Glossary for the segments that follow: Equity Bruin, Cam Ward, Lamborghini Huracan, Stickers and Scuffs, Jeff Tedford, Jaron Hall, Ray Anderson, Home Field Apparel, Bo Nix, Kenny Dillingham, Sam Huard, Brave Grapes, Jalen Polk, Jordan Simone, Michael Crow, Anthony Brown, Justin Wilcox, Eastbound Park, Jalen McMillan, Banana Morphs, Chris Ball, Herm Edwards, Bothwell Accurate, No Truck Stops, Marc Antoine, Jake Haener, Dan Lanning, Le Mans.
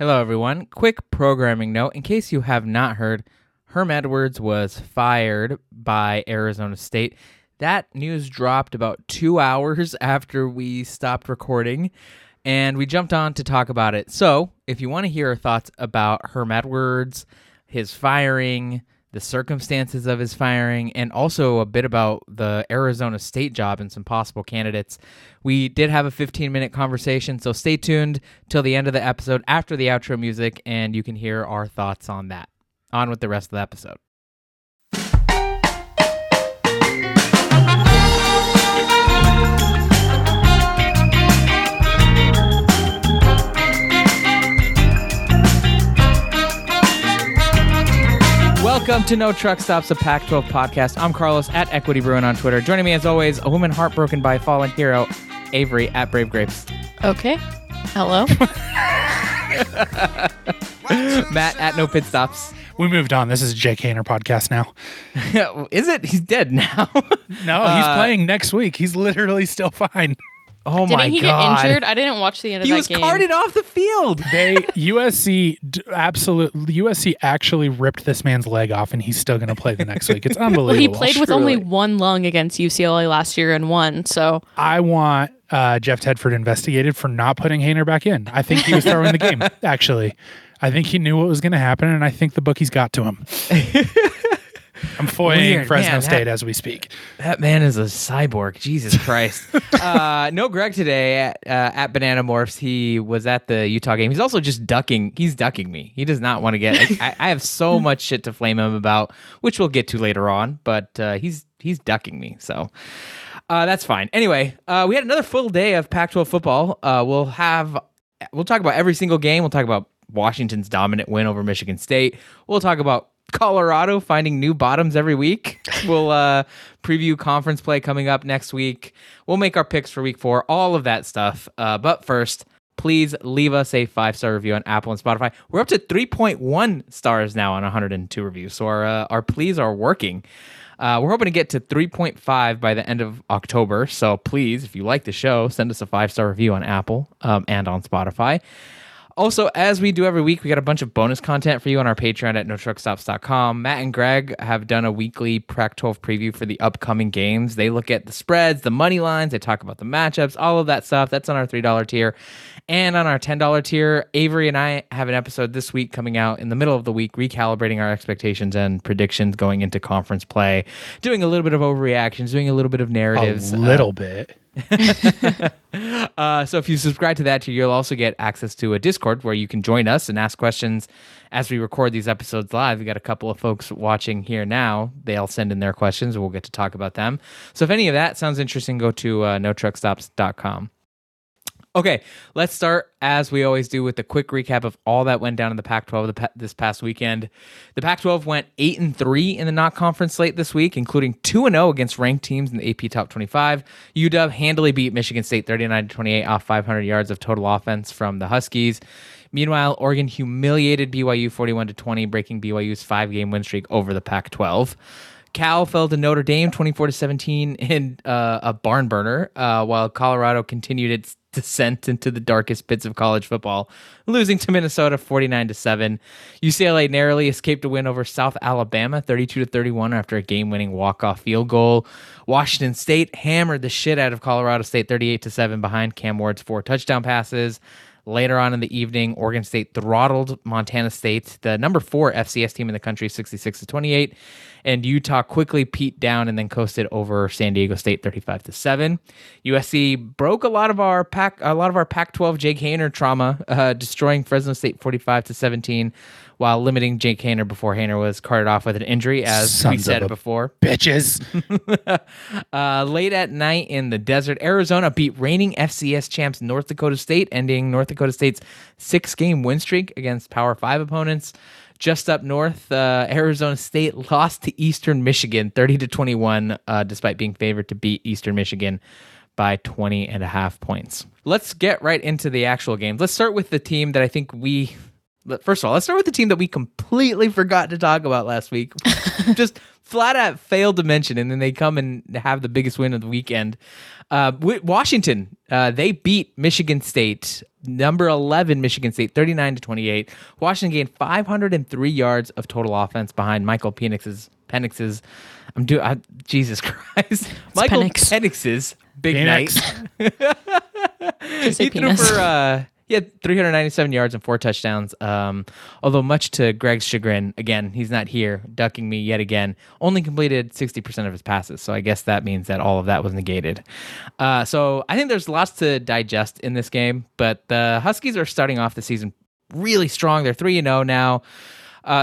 Hello, everyone. Quick programming note. In case you have not heard, Herm Edwards was fired by Arizona State. That news dropped about 2 hours after we stopped recording, and we jumped on to talk about it. So if you want to hear our thoughts about Herm Edwards, his firing, the circumstances of his firing, and also a bit about the Arizona State job and some possible candidates. We did have a 15-minute conversation, so stay tuned till the end of the episode after the outro music, and you can hear our thoughts on that. On with the rest of the episode. Welcome to No Truck Stops, a Pac-12 podcast. I'm Carlos at Equity Bruin on Twitter. Joining me as always, a woman heartbroken by a fallen hero, Avery at Brave Grapes. Okay. Hello. Matt at No Pit Stops. We moved on. This is Jake Haener podcast now. Is it? He's dead now. No, he's playing next week. He's literally still fine. Oh my God! Didn't he get injured? I didn't watch the end of that game. He was carted off the field. USC actually ripped this man's leg off, and he's still going to play the next week. It's unbelievable. Well, he played with only one lung against UCLA last year and won. So I want Jeff Tedford investigated for not putting Haener back in. I think he was throwing the game. Actually, I think he knew what was going to happen, and I think the bookies got to him. I'm foiling Fresno State as we speak. That man is a cyborg. Jesus Christ. No Greg today at Banana Morphs. He was at the Utah game. He's also just ducking. He's ducking me. He does not want to get... I have so much shit to flame him about, which we'll get to later on, but he's ducking me, so... that's fine. Anyway, we had another full day of Pac-12 football. We'll talk about every single game. We'll talk about Washington's dominant win over Michigan State. We'll talk about Colorado finding new bottoms every week. We'll preview conference play coming up next week. We'll make our picks for week 4, all of that stuff. But first, please leave us a 5-star review on Apple and Spotify. We're up to 3.1 stars now on 102 reviews, so our pleas are working. We're hoping to get to 3.5 by the end of October, so please, if you like the show, send us a 5-star review on Apple and on Spotify. Also, as we do every week, we got a bunch of bonus content for you on our Patreon at notruckstops.com. Matt and Greg have done a weekly Pac-12 preview for the upcoming games. They look at the spreads, the money lines, they talk about the matchups, all of that stuff. That's on our $3 tier. And on our $10 tier, Avery and I have an episode this week coming out in the middle of the week, recalibrating our expectations and predictions going into conference play, doing a little bit of overreactions, doing a little bit of narratives. A little bit. So if you subscribe to that tier, you'll also get access to a Discord where you can join us and ask questions as we record these episodes live. We got a couple of folks watching here now. They'll send in their questions and we'll get to talk about them. So if any of that sounds interesting, go to notruckstops.com. Okay, let's start, as we always do, with a quick recap of all that went down in the Pac-12 this past weekend. The Pac-12 went 8-3 in the non-conference slate this week, including 2-0 against ranked teams in the AP Top 25. UW handily beat Michigan State 39-28 off 500 yards of total offense from the Huskies. Meanwhile, Oregon humiliated BYU 41-20, breaking BYU's 5-game win streak over the Pac-12. Cal fell to Notre Dame 24-17 in a barn burner, while Colorado continued its descent into the darkest pits of college football, losing to Minnesota 49-7. UCLA narrowly escaped a win over South Alabama 32-31 after a game-winning walk-off field goal. Washington State hammered the shit out of Colorado State 38-7 behind Cam Ward's 4 touchdown passes. Later on in the evening, Oregon State throttled Montana State, the number 4 FCS team in the country, 66-28, and Utah quickly peaked down and then coasted over San Diego State, 35-7. USC broke a lot of our Pac-12 Jake Haener trauma, destroying Fresno State 45-17, while limiting Jake Haener before Haener was carted off with an injury, as Sons we said before. Bitches. Late at night in the desert, Arizona beat reigning FCS champs North Dakota State, ending North Dakota State's 6-game win streak against Power 5 opponents. Just up north, Arizona State lost to Eastern Michigan 30-21, despite being favored to beat Eastern Michigan by 20.5 points. Let's get right into the actual games. Let's start with the team that I think we... First of all, let's start with the team that we completely forgot to talk about last week. Just flat out failed to mention, and then they come and have the biggest win of the weekend. Washington, they beat Michigan State, number 11 Michigan State, 39-28. Washington gained 503 yards of total offense behind Michael Penix's. Jesus Christ. Michael Penix's big night. He threw for 397 yards and 4 touchdowns. Although much to Greg's chagrin, again, he's not here, ducking me yet again. Only completed 60% of his passes, so I guess that means that all of that was negated. So I think there's lots to digest in this game, but the Huskies are starting off the season really strong. They're 3-0 now.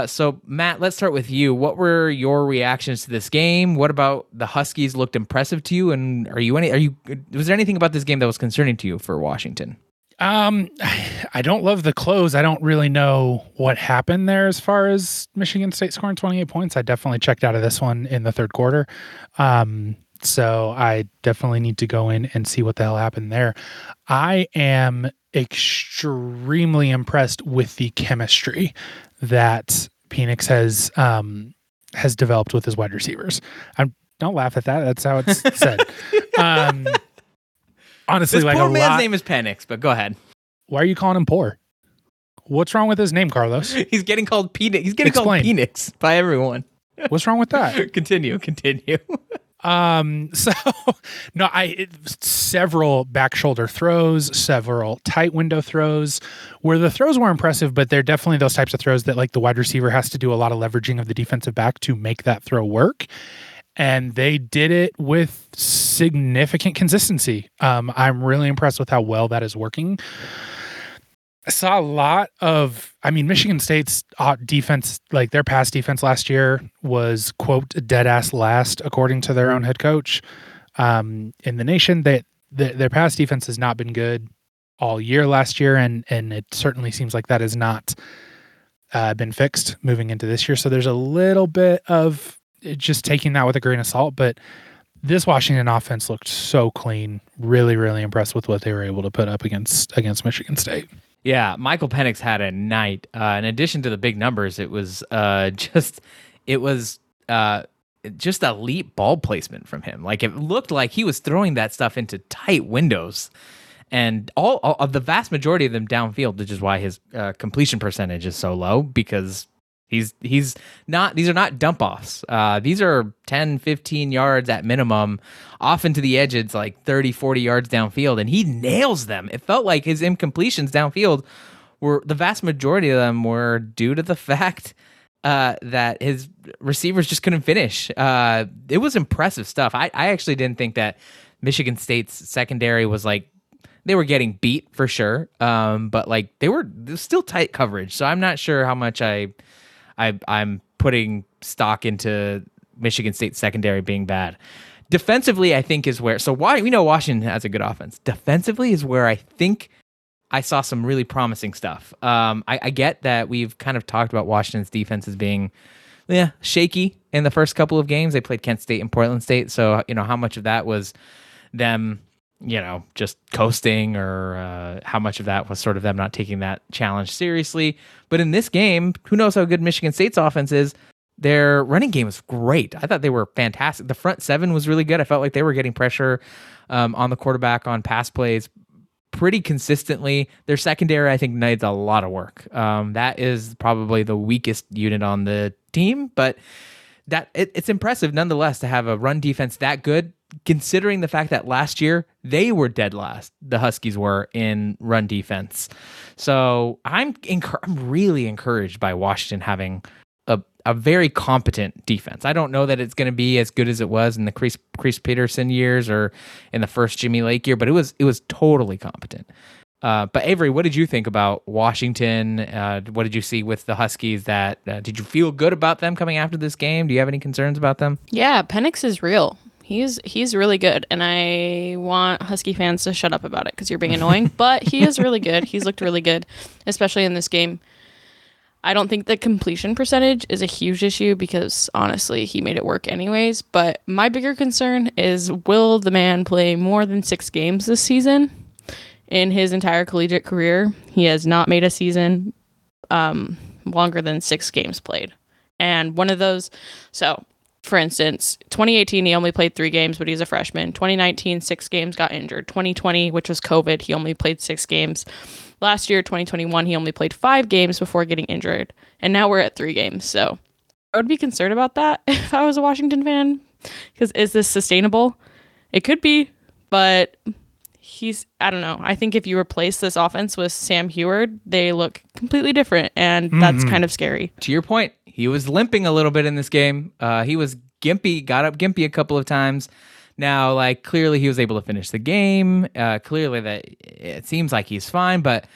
So Matt, let's start with you. What were your reactions to this game? What about the Huskies looked impressive to you? And was there anything about this game that was concerning to you for Washington? I don't love the close. I don't really know what happened there as far as Michigan State scoring 28 points. I definitely checked out of this one in the third quarter. So I definitely need to go in and see what the hell happened there. I am extremely impressed with the chemistry that Penix has developed with his wide receivers. Don't laugh at that. That's how it's said. Honestly, this poor man's name is Penix, but go ahead. Why are you calling him poor? What's wrong with his name, Carlos? He's getting called Penix. He's getting called Penix by everyone. What's wrong with that? Continue. Several back shoulder throws, several tight window throws where the throws were impressive, but they're definitely those types of throws that like the wide receiver has to do a lot of leveraging of the defensive back to make that throw work. And they did it with significant consistency. I'm really impressed with how well that is working. I saw a lot of, Michigan State's defense, like their pass defense last year was, quote, dead ass last, according to their own head coach in the nation. Their pass defense has not been good all year last year, and it certainly seems like that has not been fixed moving into this year. So there's a little bit of just taking that with a grain of salt, but this Washington offense looked so clean. Really, really impressed with what they were able to put up against Michigan State. Yeah, Michael Penix had a night. In addition to the big numbers, it was just elite ball placement from him. Like it looked like he was throwing that stuff into tight windows, and all of the vast majority of them downfield, which is why his completion percentage is so low, because he's not. These are not dump offs. These are 10, 15 yards at minimum, off into the edges, like 30, 40 yards downfield, and he nails them. It felt like his incompletions downfield were the vast majority of them were due to the fact that his receivers just couldn't finish. It was impressive stuff. I actually didn't think that Michigan State's secondary was like. They were getting beat for sure, but like they were still tight coverage. So I'm not sure how much I'm putting stock into Michigan State secondary being bad. Defensively, I think is where. So why we know Washington has a good offense. Defensively is where I think I saw some really promising stuff. I get that we've kind of talked about Washington's defense as being shaky in the first couple of games. They played Kent State and Portland State, so how much of that was them. Just coasting or how much of that was sort of them not taking that challenge seriously. But in this game, who knows how good Michigan State's offense is. Their running game was great. I thought they were fantastic. The front seven was really good. I felt like they were getting pressure on the quarterback on pass plays pretty consistently. Their secondary, I think, needs a lot of work. That is probably the weakest unit on the team, but that it's impressive nonetheless to have a run defense that good. Considering the fact that last year they were dead last, the Huskies were in run defense. So I'm really encouraged by Washington having a very competent defense. I don't know that it's going to be as good as it was in the Chris Peterson years or in the first Jimmy Lake year, but it was totally competent. But Avery, what did you think about Washington? What did you see with the Huskies? That did you feel good about them coming after this game? Do you have any concerns about them? Yeah, Penix is real. He's really good, and I want Husky fans to shut up about it because you're being annoying, but he is really good. He's looked really good, especially in this game. I don't think the completion percentage is a huge issue because, honestly, he made it work anyways, but my bigger concern is will the man play more than 6 games this season? In his entire collegiate career, he has not made a season longer than 6 games played, and one of those... So for instance, 2018, he only played 3 games, but he's a freshman. 2019, 6 games, got injured. 2020, which was COVID, he only played 6 games. Last year, 2021, he only played 5 games before getting injured. And now we're at 3 games. So I would be concerned about that if I was a Washington fan. Because is this sustainable? It could be, but I don't know. I think if you replace this offense with Sam Huard, they look completely different. And that's kind of scary. To your point, he was limping a little bit in this game. He was gimpy, got up gimpy a couple of times. Now, like, clearly he was able to finish the game. Clearly that it seems like he's fine, but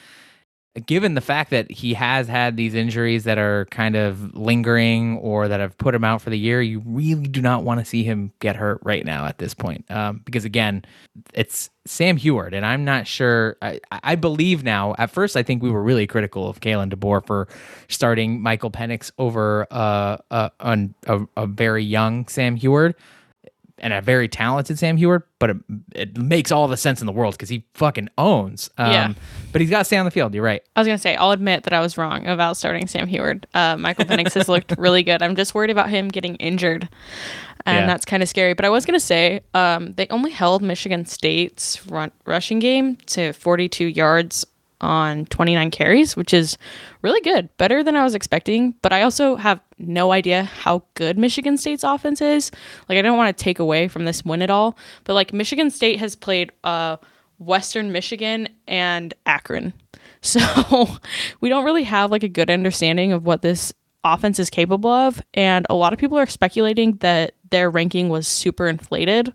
given the fact that he has had these injuries that are kind of lingering or that have put him out for the year, you really do not want to see him get hurt right now at this point. Because again, it's Sam Huard, and I'm not sure. I believe now. At first, I think we were really critical of Kalen DeBoer for starting Michael Penix over a very young Sam Huard. And a very talented Sam Huard, but it makes all the sense in the world because he fucking owns. But he's got to stay on the field. You're right. I was going to say, I'll admit that I was wrong about starting Sam Huard. Michael Penix has looked really good. I'm just worried about him getting injured, and that's kind of scary. But I was going to say, they only held Michigan State's rushing game to 42 yards on 29 carries, which is really good, better than I was expecting. But I also have no idea how good Michigan State's offense is. Like, I don't want to take away from this win at all, but like Michigan State has played Western Michigan and Akron. So we don't really have like a good understanding of what this offense is capable of. And a lot of people are speculating that their ranking was super inflated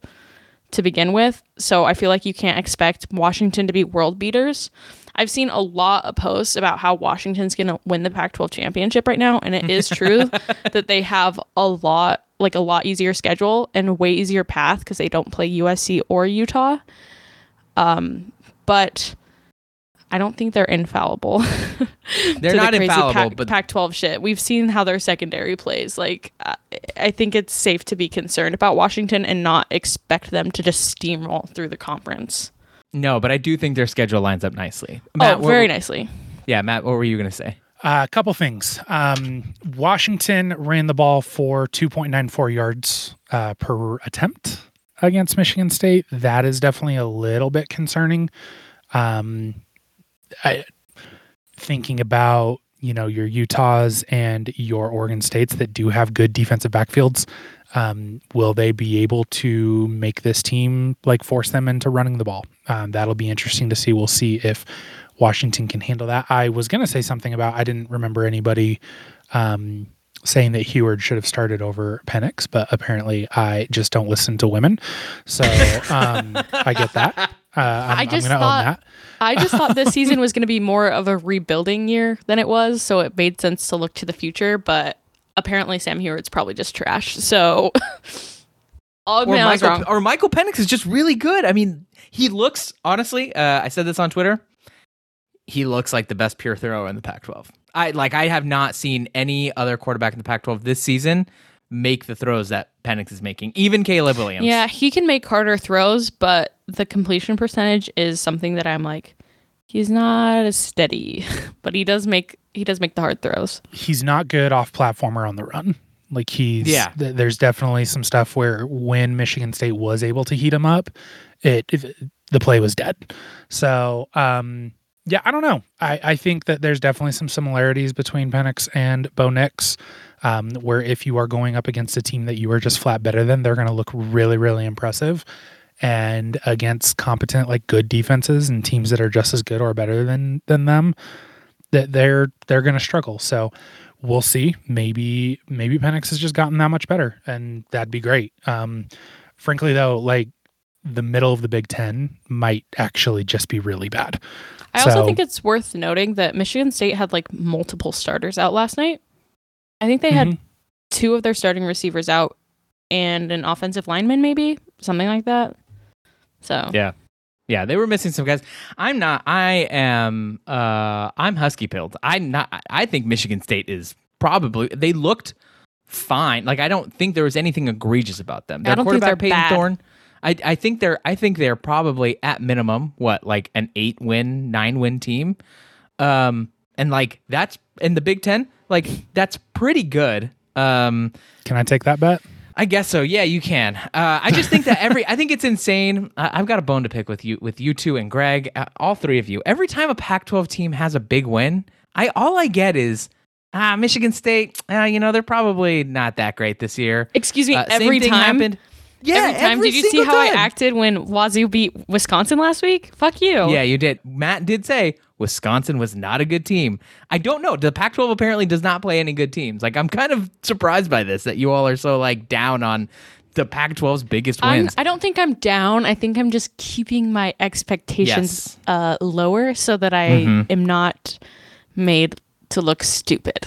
to begin with. So I feel like you can't expect Washington to be world beaters. I've seen a lot of posts about how Washington's going to win the Pac-12 championship right now. And it is true that they have a lot easier schedule and a way easier path because they don't play USC or Utah. But I don't think they're infallible. They're not infallible, but Pac-12 shit. We've seen how their secondary plays. Like, I think it's safe to be concerned about Washington and not expect them to just steamroll through the conference. No, but I do think their schedule lines up nicely. Matt, very nicely. Yeah, Matt, what were you going to say? A couple things. Washington ran the ball for 2.94 yards per attempt against Michigan State. That is definitely a little bit concerning. Thinking about, you know, your Utahs and your Oregon States that do have good defensive backfields, will they be able to make this team, like, force them into running the ball? That'll be interesting to see. We'll see if Washington can handle that. I was going to say something about, I didn't remember anybody saying that Huard should have started over Penix, but apparently I just don't listen to women. So I get that. I just thought this season was going to be more of a rebuilding year than it was. So it made sense to look to the future, but apparently Sam Huard's probably just trash. So Michael Penix is just really good. I mean, he looks, honestly, I said this on Twitter, he looks like the best pure thrower in the Pac-12. I have not seen any other quarterback in the Pac-12 this season make the throws that Penix is making, even Caleb Williams. Yeah, he can make harder throws, but the completion percentage is something that I'm like, he's not as steady, but he does make the hard throws. He's not good off platform or on the run. Like, there's definitely some stuff where when Michigan State was able to heat him up, the play was dead. So, yeah, I don't know. I think that there's definitely some similarities between Penix and Bo Nix, where if you are going up against a team that you are just flat better than, they're going to look really, really impressive. And against competent, like, good defenses and teams that are just as good or better than them, that they're going to struggle. So we'll see. Maybe Penix has just gotten that much better, and that'd be great. Frankly, though, like, the middle of the Big Ten might actually just be really bad. I also think it's worth noting that Michigan State had, like, multiple starters out last night. I think they had 2 of their starting receivers out and an offensive lineman, maybe something like that. So yeah, they were missing some guys. I'm husky pilled. I think Michigan State is probably, they looked fine. Like, I don't think there was anything egregious about them. Their quarterback, Peyton Thorne. I think they're probably at minimum like an 8-win, 9-win team. And like, that's in the Big Ten, like, that's pretty good. Can I take that bet? I guess so. Yeah, you can. I just think that I think it's insane. I've got a bone to pick with you two and Greg, all three of you. Every time a Pac-12 team has a big win, all I get is, Michigan State, they're probably not that great this year. Excuse me, every time happened. Yeah, every time. Did you see how I acted when Wazoo beat Wisconsin last week? Fuck you. Yeah, you did. Matt did say Wisconsin was not a good team. I don't know. The Pac-12 apparently does not play any good teams. Like, I'm kind of surprised by this, that you all are so, like, down on the Pac-12's biggest wins. I don't think I'm down. I think I'm just keeping my expectations lower so that I am not made to look stupid.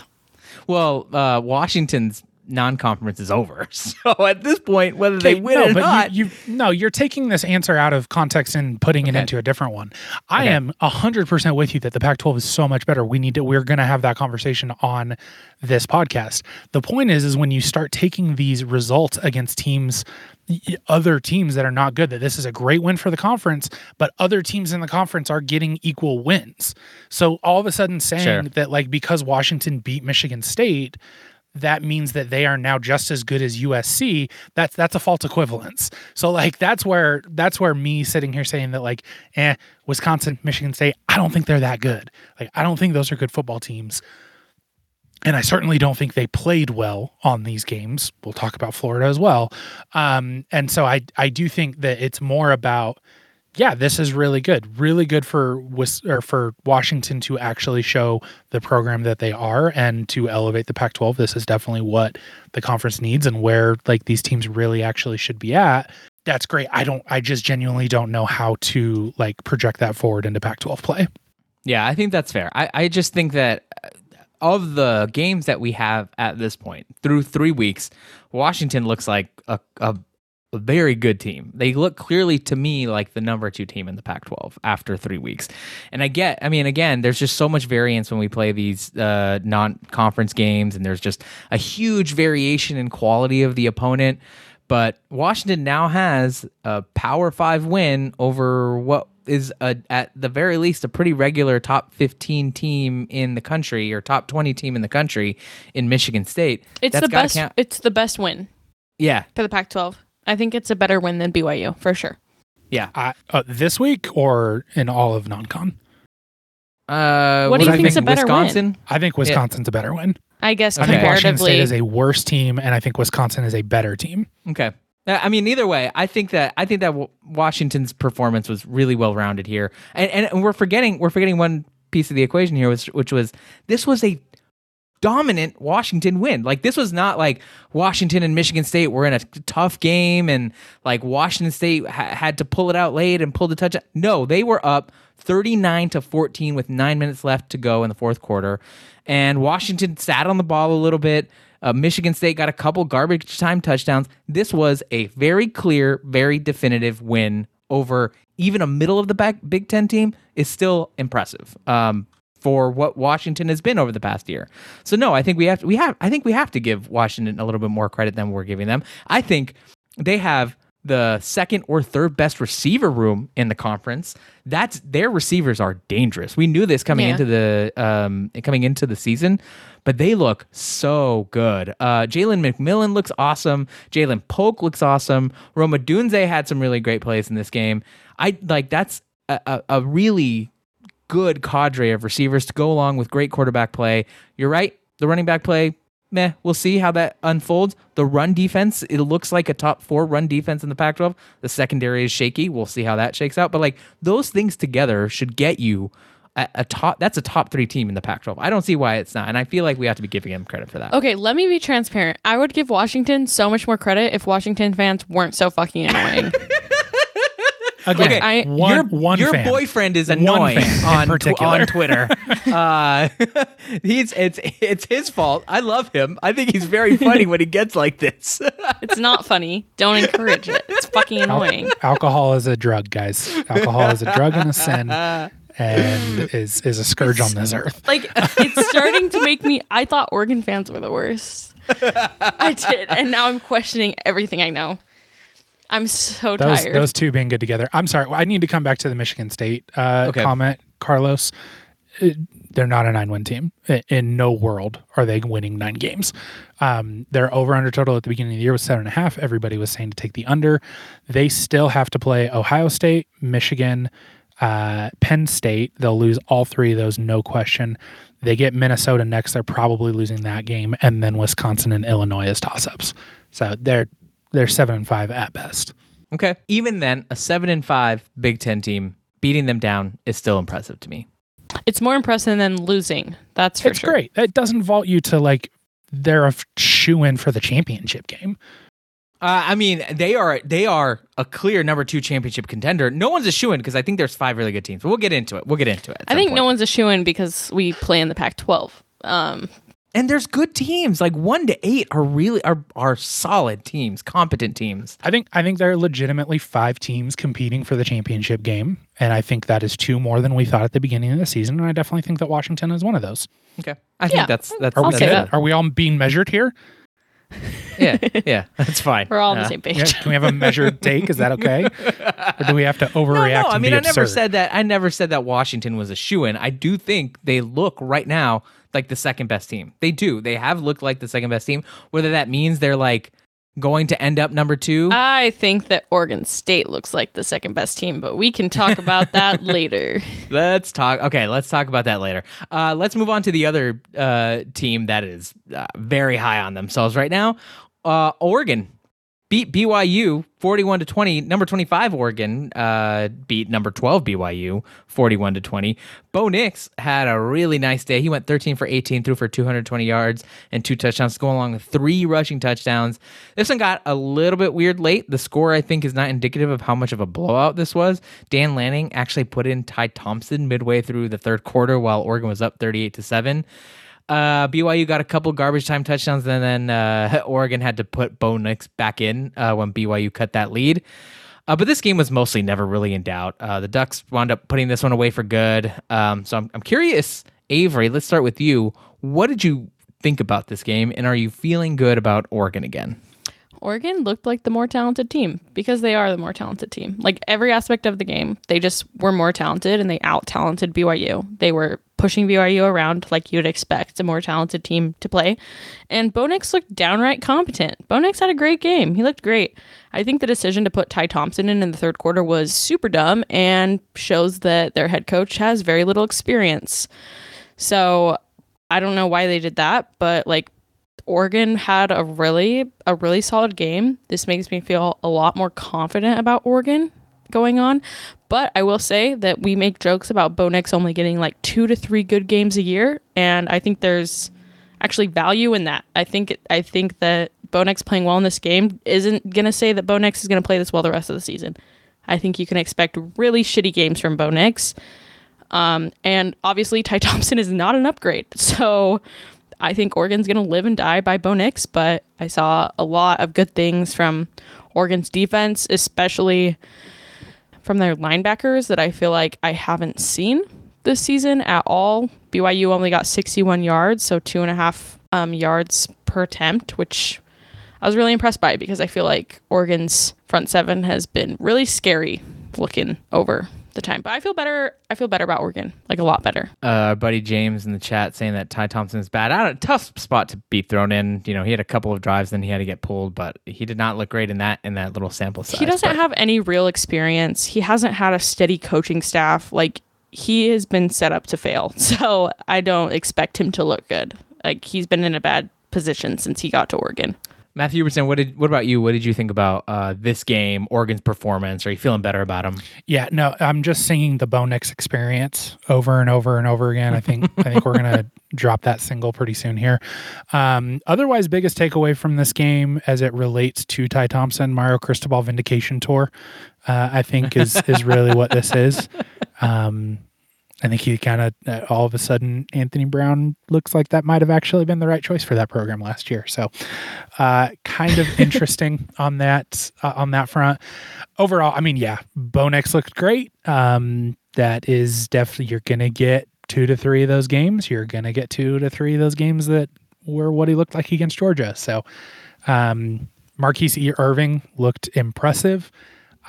Well, Washington's non-conference is over. So at this point, whether they win or not... You're taking this answer out of context and putting it into a different one. I am 100% with you that the Pac-12 is so much better. We're going to have that conversation on this podcast. The point is when you start taking these results against other teams that are not good, that this is a great win for the conference, but other teams in the conference are getting equal wins. So all of a sudden saying that, like, because Washington beat Michigan State, that means that they are now just as good as USC. That's a false equivalence. So like that's where me sitting here saying that like, Wisconsin, Michigan State, I don't think they're that good. Like I don't think those are good football teams, and I certainly don't think they played well on these games. We'll talk about Florida as well, and so I do think that it's more about this is really good for Washington to actually show the program that they are and to elevate the Pac-12. This is definitely what the conference needs and where like these teams really actually should be at. That's great. I just genuinely don't know how to like project that forward into Pac-12 play. Yeah, I think that's fair. I just think that of the games that we have at this point through 3 weeks, Washington looks like a very good team. They look clearly to me like the number 2 team in the Pac-12 after 3 weeks. And again, there's just so much variance when we play these non-conference games, and there's just a huge variation in quality of the opponent. But Washington now has a Power 5 win over what is at the very least a pretty regular top 15 team in the country or top 20 team in the country in Michigan State. It's the best win. Yeah. For the Pac-12. I think it's a better win than BYU, for sure. Yeah. This week or in all of non-con? What do you think is a better win? I think Wisconsin's a better win. I guess comparatively. I think Washington State is a worse team, and I think Wisconsin is a better team. Okay. I mean, either way, I think that Washington's performance was really well-rounded here. And we're forgetting one piece of the equation here, which was this was a dominant Washington win. Like this was not like Washington and Michigan State were in a tough game and like Washington State had to pull it out late and pull the touchdown. No, they were up 39-14 with 9 minutes left to go in the fourth quarter, and Washington sat on the ball a little bit. Michigan State got a couple garbage time touchdowns. This was a very clear, very definitive win over even a middle of the back Big Ten team is still impressive. For what Washington has been over the past year. So no, I think we have to give Washington a little bit more credit than we're giving them. I think they have the second or third best receiver room in the conference. Their receivers are dangerous. We knew this coming into the season, but they look so good. Jalen McMillan looks awesome. Jalen Polk looks awesome. Rome Odunze had some really great plays in this game. That's a really good cadre of receivers to go along with great quarterback play. You're right. The running back play, we'll see how that unfolds. The run defense, it looks like a top 4 run defense in the Pac-12. The secondary is shaky. We'll see how that shakes out. But like those things together should get you that's a top 3 team in the Pac-12. I don't see why it's not. And I feel like we have to be giving them credit for that. Okay, let me be transparent. I would give Washington so much more credit if Washington fans weren't so fucking annoying. Again, okay, your boyfriend is annoying on Twitter. It's his fault. I love him. I think he's very funny when he gets like this. It's not funny. Don't encourage it. It's fucking annoying. Alcohol is a drug, guys. Alcohol is a drug and a sin, and is a scourge on this earth. Like it's starting to make me. I thought Oregon fans were the worst. I did, and now I'm questioning everything I know. I'm so tired. Those two being good together. I'm sorry. I need to come back to the Michigan State comment, Carlos. they're not a 9-win team. In no world are they winning 9 games. Their over-under total at the beginning of the year was 7.5. Everybody was saying to take the under. They still have to play Ohio State, Michigan, Penn State. They'll lose all 3 of those, no question. They get Minnesota next. They're probably losing that game. And then Wisconsin and Illinois as toss-ups. So they're 7-5 at best. Okay. Even then, a 7-5 Big Ten team, beating them down is still impressive to me. It's more impressive than losing. That's for sure. It's great. It doesn't vault you to, like, they're a shoo-in for the championship game. I mean, they are a clear number 2 championship contender. No one's a shoo-in because I think there's 5 really good teams. But we'll get into it. I think no one's a shoo-in because we play in the Pac-12. And there's good teams. Like 1-8 are really solid teams, competent teams. I think there are legitimately 5 teams competing for the championship game, and I think that is 2 more than we thought at the beginning of the season. And I definitely think that Washington is one of those. Okay, I think that's. Are we all being measured here? Yeah, that's fine. We're all on the same page. Yeah, can we have a measured take? Is that okay? Or do we have to overreact? No. I mean, I never said that Washington was a shoo-in. I do think they look right now like the second best team. They do. They have looked like the second best team. Whether that means they're like going to end up number 2. I think that Oregon State looks like the second best team, but we can talk about that later. Let's talk about that later. Let's move on to the other team that is very high on themselves right now. Oregon beat BYU 41-20. Number 25 Oregon beat number 12 BYU 41-20. Bo Nix had a really nice day. He went 13 for 18, threw for 220 yards and 2 touchdowns, going along with 3 rushing touchdowns. This one got a little bit weird late. The score, I think, is not indicative of how much of a blowout this was. Dan Lanning actually put in Ty Thompson midway through the third quarter while Oregon was up 38-7. BYU got a couple garbage time touchdowns, and then Oregon had to put Bo Nix back in when BYU cut that lead. But this game was mostly never really in doubt. The Ducks wound up putting this one away for good. So I'm curious, Avery, let's start with you. What did you think about this game, and are you feeling good about Oregon again? Oregon looked like the more talented team because they are the more talented team. Like every aspect of the game, they just were more talented, and they out-talented BYU. They were pushing BYU around like you'd expect a more talented team to play. And Bo Nix looked downright competent. Bo Nix had a great game. He looked great. I think the decision to put Ty Thompson in the third quarter was super dumb and shows that their head coach has very little experience. So I don't know why they did that, but like Oregon had a really solid game. This makes me feel a lot more confident about Oregon going on. But I will say that we make jokes about Bo Nix only getting like 2 to 3 good games a year, and I think there's actually value in that. I think that Bo Nix playing well in this game isn't going to say that Bo Nix is going to play this well the rest of the season. I think you can expect really shitty games from Bo Nix. And obviously Ty Thompson is not an upgrade. So I think Oregon's going to live and die by Bo Nix, but I saw a lot of good things from Oregon's defense, especially from their linebackers that I feel like I haven't seen this season at all. BYU only got 61 yards, so 2.5 yards per attempt, which I was really impressed by because I feel like Oregon's front seven has been really scary looking over the time. But I feel better about Oregon, like a lot better. Buddy James in the chat saying that Ty Thompson is bad. Tough spot to be thrown in. You know, he had a couple of drives, then he had to get pulled, but he did not look great in that little sample size. He doesn't have any real experience. He hasn't had a steady coaching staff. Like he has been set up to fail. So I don't expect him to look good. Like he's been in a bad position since he got to Oregon. Matthew Huberson, what about you? What did you think about this game, Oregon's performance? Are you feeling better about him? Yeah, no, I'm just singing the Bo Nix experience over and over and over again. I think we're gonna drop that single pretty soon here. Otherwise, biggest takeaway from this game as it relates to Ty Thompson, Mario Cristobal Vindication Tour, I think is really what this is. I think he kind of all of a sudden Anthony Brown looks like that might have actually been the right choice for that program last year. So kind of interesting on that front. Overall, I mean, yeah, Bo Nix looked great. That is definitely, you're going to get 2 to 3 of those games. You're going to get 2 to 3 of those games that were what he looked like against Georgia. So Marquise Irving looked impressive.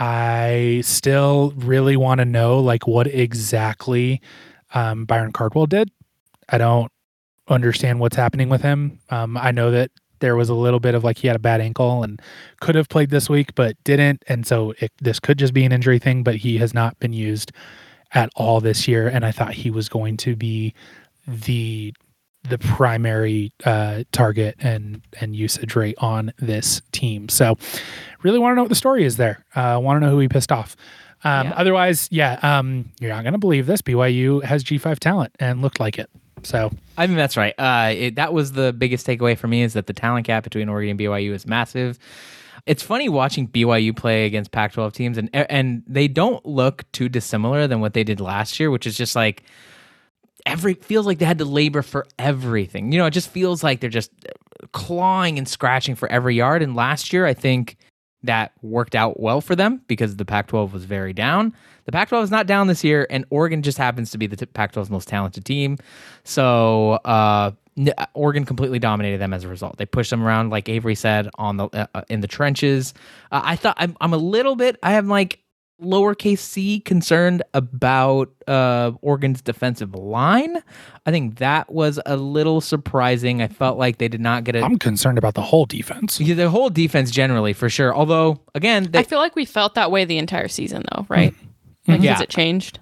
I still really want to know like what exactly Byron Cardwell did. I don't understand what's happening with him. I know that there was a little bit of like he had a bad ankle and could have played this week, but didn't. And so this could just be an injury thing, but he has not been used at all this year. And I thought he was going to be the primary target and usage rate on this team. So really want to know what the story is there. Want to know who he pissed off. Otherwise, you're not going to believe this. BYU has G5 talent and looked like it. So I mean, that's right. That was the biggest takeaway for me, is that the talent gap between Oregon and BYU is massive. It's funny watching BYU play against Pac-12 teams, and they don't look too dissimilar than what they did last year, which is just like feels like they had to labor for everything. You know, it just feels like they're just clawing and scratching for every yard. And last year, I think that worked out well for them because the Pac-12 was very down. The Pac-12 is not down this year, and Oregon just happens to be the Pac-12's most talented team. So Oregon completely dominated them as a result. They pushed them around, like Avery said, in the trenches. I thought I'm a little bit, I am like lowercase c concerned about Oregon's defensive line. I think that was a little surprising. I felt like they did not get it. I'm concerned about the whole defense. Yeah, the whole defense generally, for sure. Although, again, I feel like we felt that way the entire season, though, right? Mm-hmm. Like, has it changed?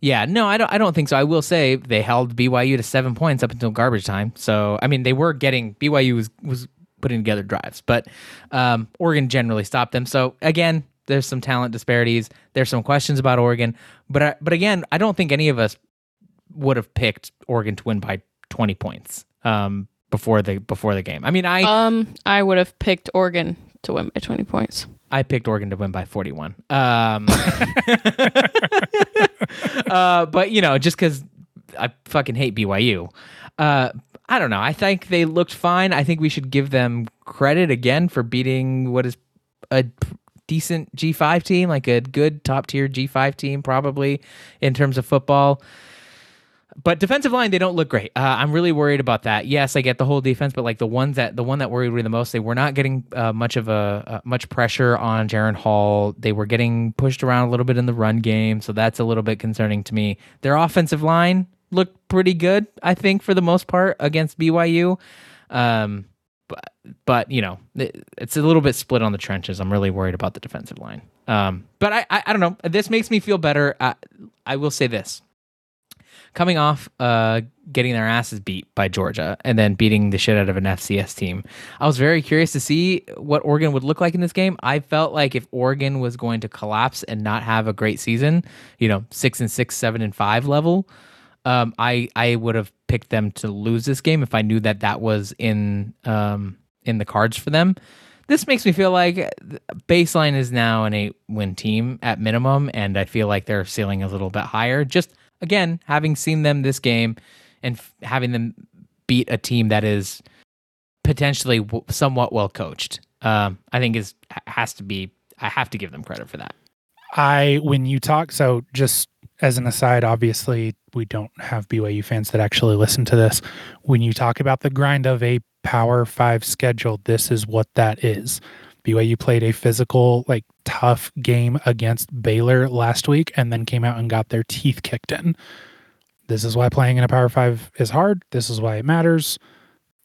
Yeah, no, I don't think so. I will say they held BYU to 7 points up until garbage time. So, I mean, they were getting, BYU was putting together drives, but Oregon generally stopped them. So, again, there's some talent disparities. There's some questions about Oregon. But again, I don't think any of us would have picked Oregon to win by 20 points before the game. I mean, I would have picked Oregon to win by 20 points. I picked Oregon to win by 41. But, you know, just because I fucking hate BYU. I don't know. I think they looked fine. I think we should give them credit again for beating what is a decent G5 team, like a good top-tier G5 team probably in terms of football. But defensive line, they don't look great. I'm really worried about that. Yes, I get the whole defense, but like the one that worried me the most, they were not getting much pressure on Jaron Hall. They were getting pushed around a little bit in the run game, so that's a little bit concerning to me. Their offensive line looked pretty good, I think, for the most part against BYU. But you know, it's a little bit split on the trenches. I'm really worried about the defensive line. But I don't know. This makes me feel better. I will say this. Coming off getting their asses beat by Georgia and then beating the shit out of an FCS team, I was very curious to see what Oregon would look like in this game. I felt like if Oregon was going to collapse and not have a great season, you know, 6-6, 7-5 level, I would have picked them to lose this game if I knew that was in the cards for them. This makes me feel like baseline is now an 8-win team at minimum, and I feel like their ceiling is a little bit higher. Just again, having seen them this game and having them beat a team that is potentially somewhat well coached, I think has to be. I have to give them credit for that. When you talk, so just as an aside, obviously we don't have BYU fans that actually listen to this. When you talk about the grind of a Power 5 schedule, this is what that is. BYU played a physical, like tough game against Baylor last week and then came out and got their teeth kicked in. This is why playing in a Power 5 is hard. This is why it matters.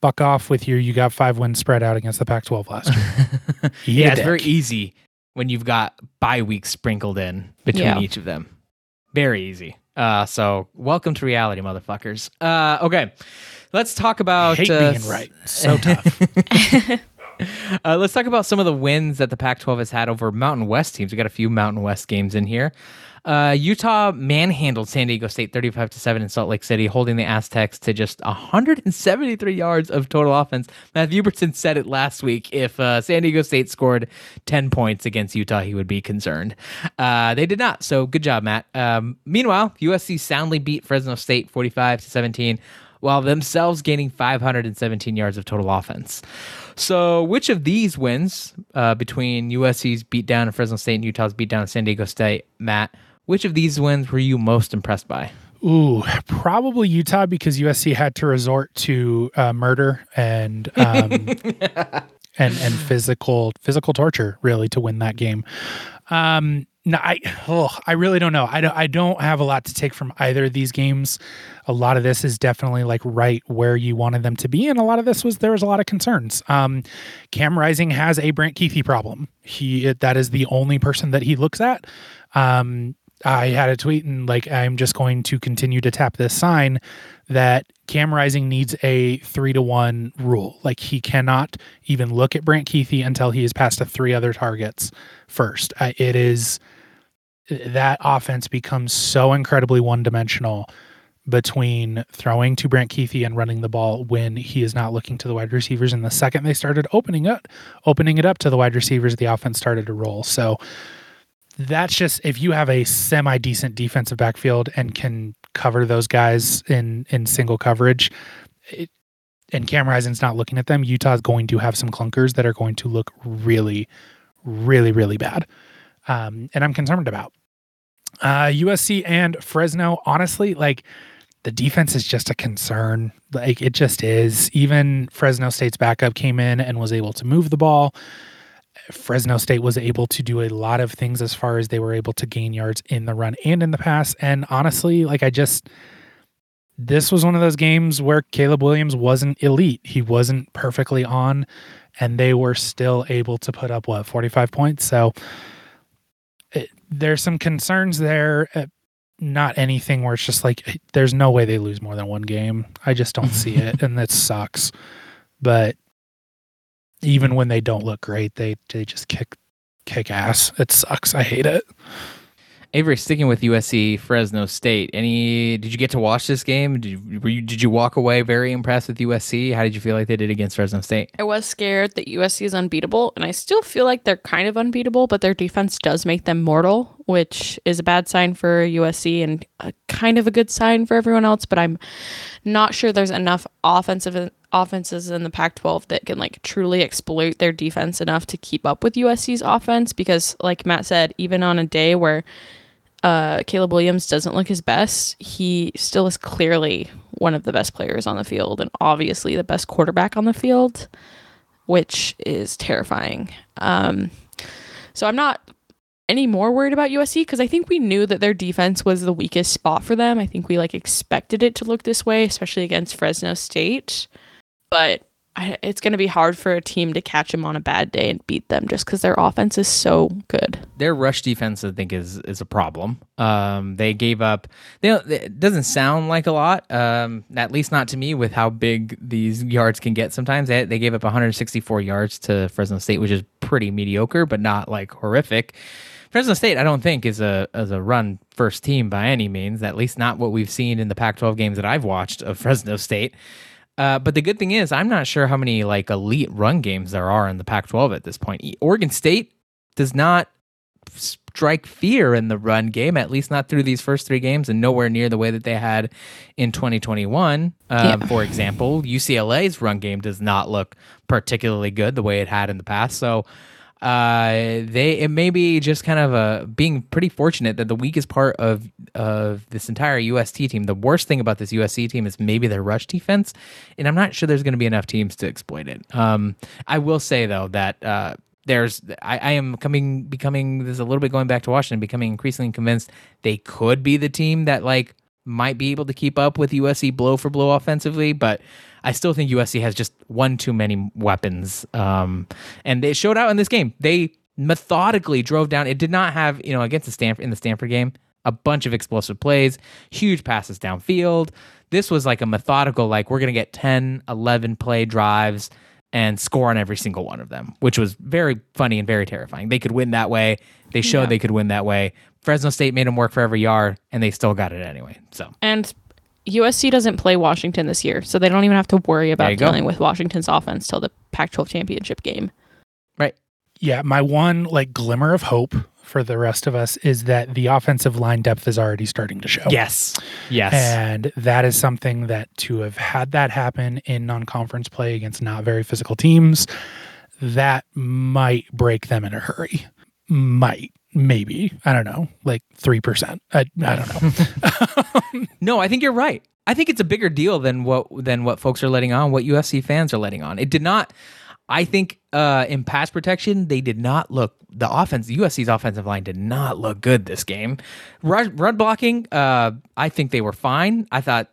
Fuck off with you got 5-win spread out against the Pac-12 last year. Yeah, it's very easy when you've got bye weeks sprinkled in between each of them. Very easy. So welcome to reality, motherfuckers. Okay. Let's talk about... I hate being right. So tough. Let's talk about some of the wins that the Pac-12 has had over Mountain West teams. We got a few Mountain West games in here. Utah manhandled San Diego State 35-7 in Salt Lake City, holding the Aztecs to just 173 yards of total offense. Matt Hubertson said it last week. If San Diego State scored 10 points against Utah, he would be concerned. They did not, so good job, Matt. Meanwhile, USC soundly beat Fresno State 45-17, while themselves gaining 517 yards of total offense. So which of these wins between USC's beatdown of Fresno State and Utah's beatdown of San Diego State, Matt, which of these wins were you most impressed by? Ooh, probably Utah, because USC had to resort to murder and physical torture, really, to win that game. No, I really don't know. I don't have a lot to take from either of these games. A lot of this is definitely like right where you wanted them to be, and a lot of this was there was a lot of concerns. Cam Rising has a Brant Kuithe problem. That is the only person that he looks at. I had a tweet and like I'm just going to continue to tap this sign that Cam Rising needs a 3-to-1 rule. Like he cannot even look at Brant Kuithe until he has passed to 3 other targets first. It is that offense becomes so incredibly one-dimensional between throwing to Brant Kuithe and running the ball when he is not looking to the wide receivers. And the second they started opening it up to the wide receivers, the offense started to roll. So that's just, if you have a semi-decent defensive backfield and can cover those guys in single coverage, and Cam Rising's not looking at them, Utah's going to have some clunkers that are going to look really, really, really bad. And I'm concerned about USC and Fresno. Honestly, like the defense is just a concern. Like it just is. Even Fresno State's backup came in and was able to move the ball. Fresno State was able to do a lot of things as far as they were able to gain yards in the run and in the pass. And honestly, like this was one of those games where Caleb Williams wasn't elite. He wasn't perfectly on, and they were still able to put up 45 points. So there's some concerns there. Not anything where it's just like, there's no way they lose more than one game. I just don't see it. And that sucks. But even when they don't look great, they just kick ass. It sucks. I hate it. Avery, sticking with USC, Fresno State. Did you get to watch this game? Did you walk away very impressed with USC? How did you feel like they did against Fresno State? I was scared that USC is unbeatable, and I still feel like they're kind of unbeatable, but their defense does make them mortal, which is a bad sign for USC and kind of a good sign for everyone else. But I'm not sure there's enough offenses in the Pac-12 that can like truly exploit their defense enough to keep up with USC's offense, because like Matt said, even on a day where Caleb Williams doesn't look his best, he still is clearly one of the best players on the field and obviously the best quarterback on the field, which is terrifying. So I'm not any more worried about USC because I think we knew that their defense was the weakest spot for them. I think we like expected it to look this way, especially against Fresno State. But it's going to be hard for a team to catch them on a bad day and beat them just because their offense is so good. Their rush defense, I think, is a problem. They gave up. It doesn't sound like a lot, at least not to me, with how big these yards can get sometimes. They gave up 164 yards to Fresno State, which is pretty mediocre, but not like horrific. Fresno State, I don't think, is a run-first team by any means, at least not what we've seen in the Pac-12 games that I've watched of Fresno State. But the good thing is, I'm not sure how many like elite run games there are in the Pac-12 at this point. Oregon State does not strike fear in the run game, at least not through these first 3 games, and nowhere near the way that they had in 2021. For example, UCLA's run game does not look particularly good the way it had in the past. So it may be just kind of being pretty fortunate that the weakest part of this entire USC team, the worst thing about this USC team is maybe their rush defense, and I'm not sure there's going to be enough teams to exploit it. I will say though that becoming increasingly convinced they could be the team that like might be able to keep up with USC blow for blow offensively, but I still think USC has just one too many weapons. And they showed out in this game. They methodically drove down. It did not have, against the Stanford game, a bunch of explosive plays, huge passes downfield. This was like a methodical, like we're going to get 10, 11 play drives and score on every single one of them, which was very funny and very terrifying. They could win that way. They showed they could win that way. Fresno State made them work for every yard, and they still got it anyway. And USC doesn't play Washington this year, so they don't even have to worry about dealing with Washington's offense till the Pac-12 championship game. Right. Yeah, my one like glimmer of hope for the rest of us is that the offensive line depth is already starting to show. Yes. And that is something that to have had that happen in non-conference play against not very physical teams, that might break them in a hurry. Maybe, I don't know, like 3%. I don't know. No, I think you're right. I think it's a bigger deal than what folks are letting on, what USC fans are letting on. It did not. I think in pass protection, they did not look the offense. USC's offensive line did not look good this game. Run blocking, I think they were fine. I thought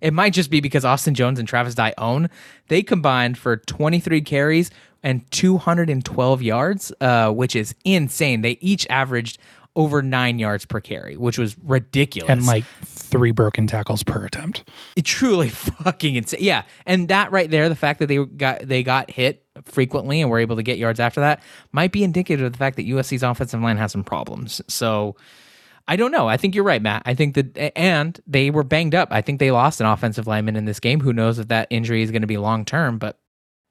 it might just be because Austin Jones and Travis Dye own. They combined for 23 carries and 212 yards, which is insane. They each averaged over 9 yards per carry, which was ridiculous. And like 3 broken tackles per attempt. It truly fucking insane. Yeah. And that right there, the fact that they got hit frequently and were able to get yards after that might be indicative of the fact that USC's offensive line has some problems. So I don't know. I think you're right, Matt. I think that, and they were banged up. I think they lost an offensive lineman in this game. Who knows if that injury is going to be long-term, but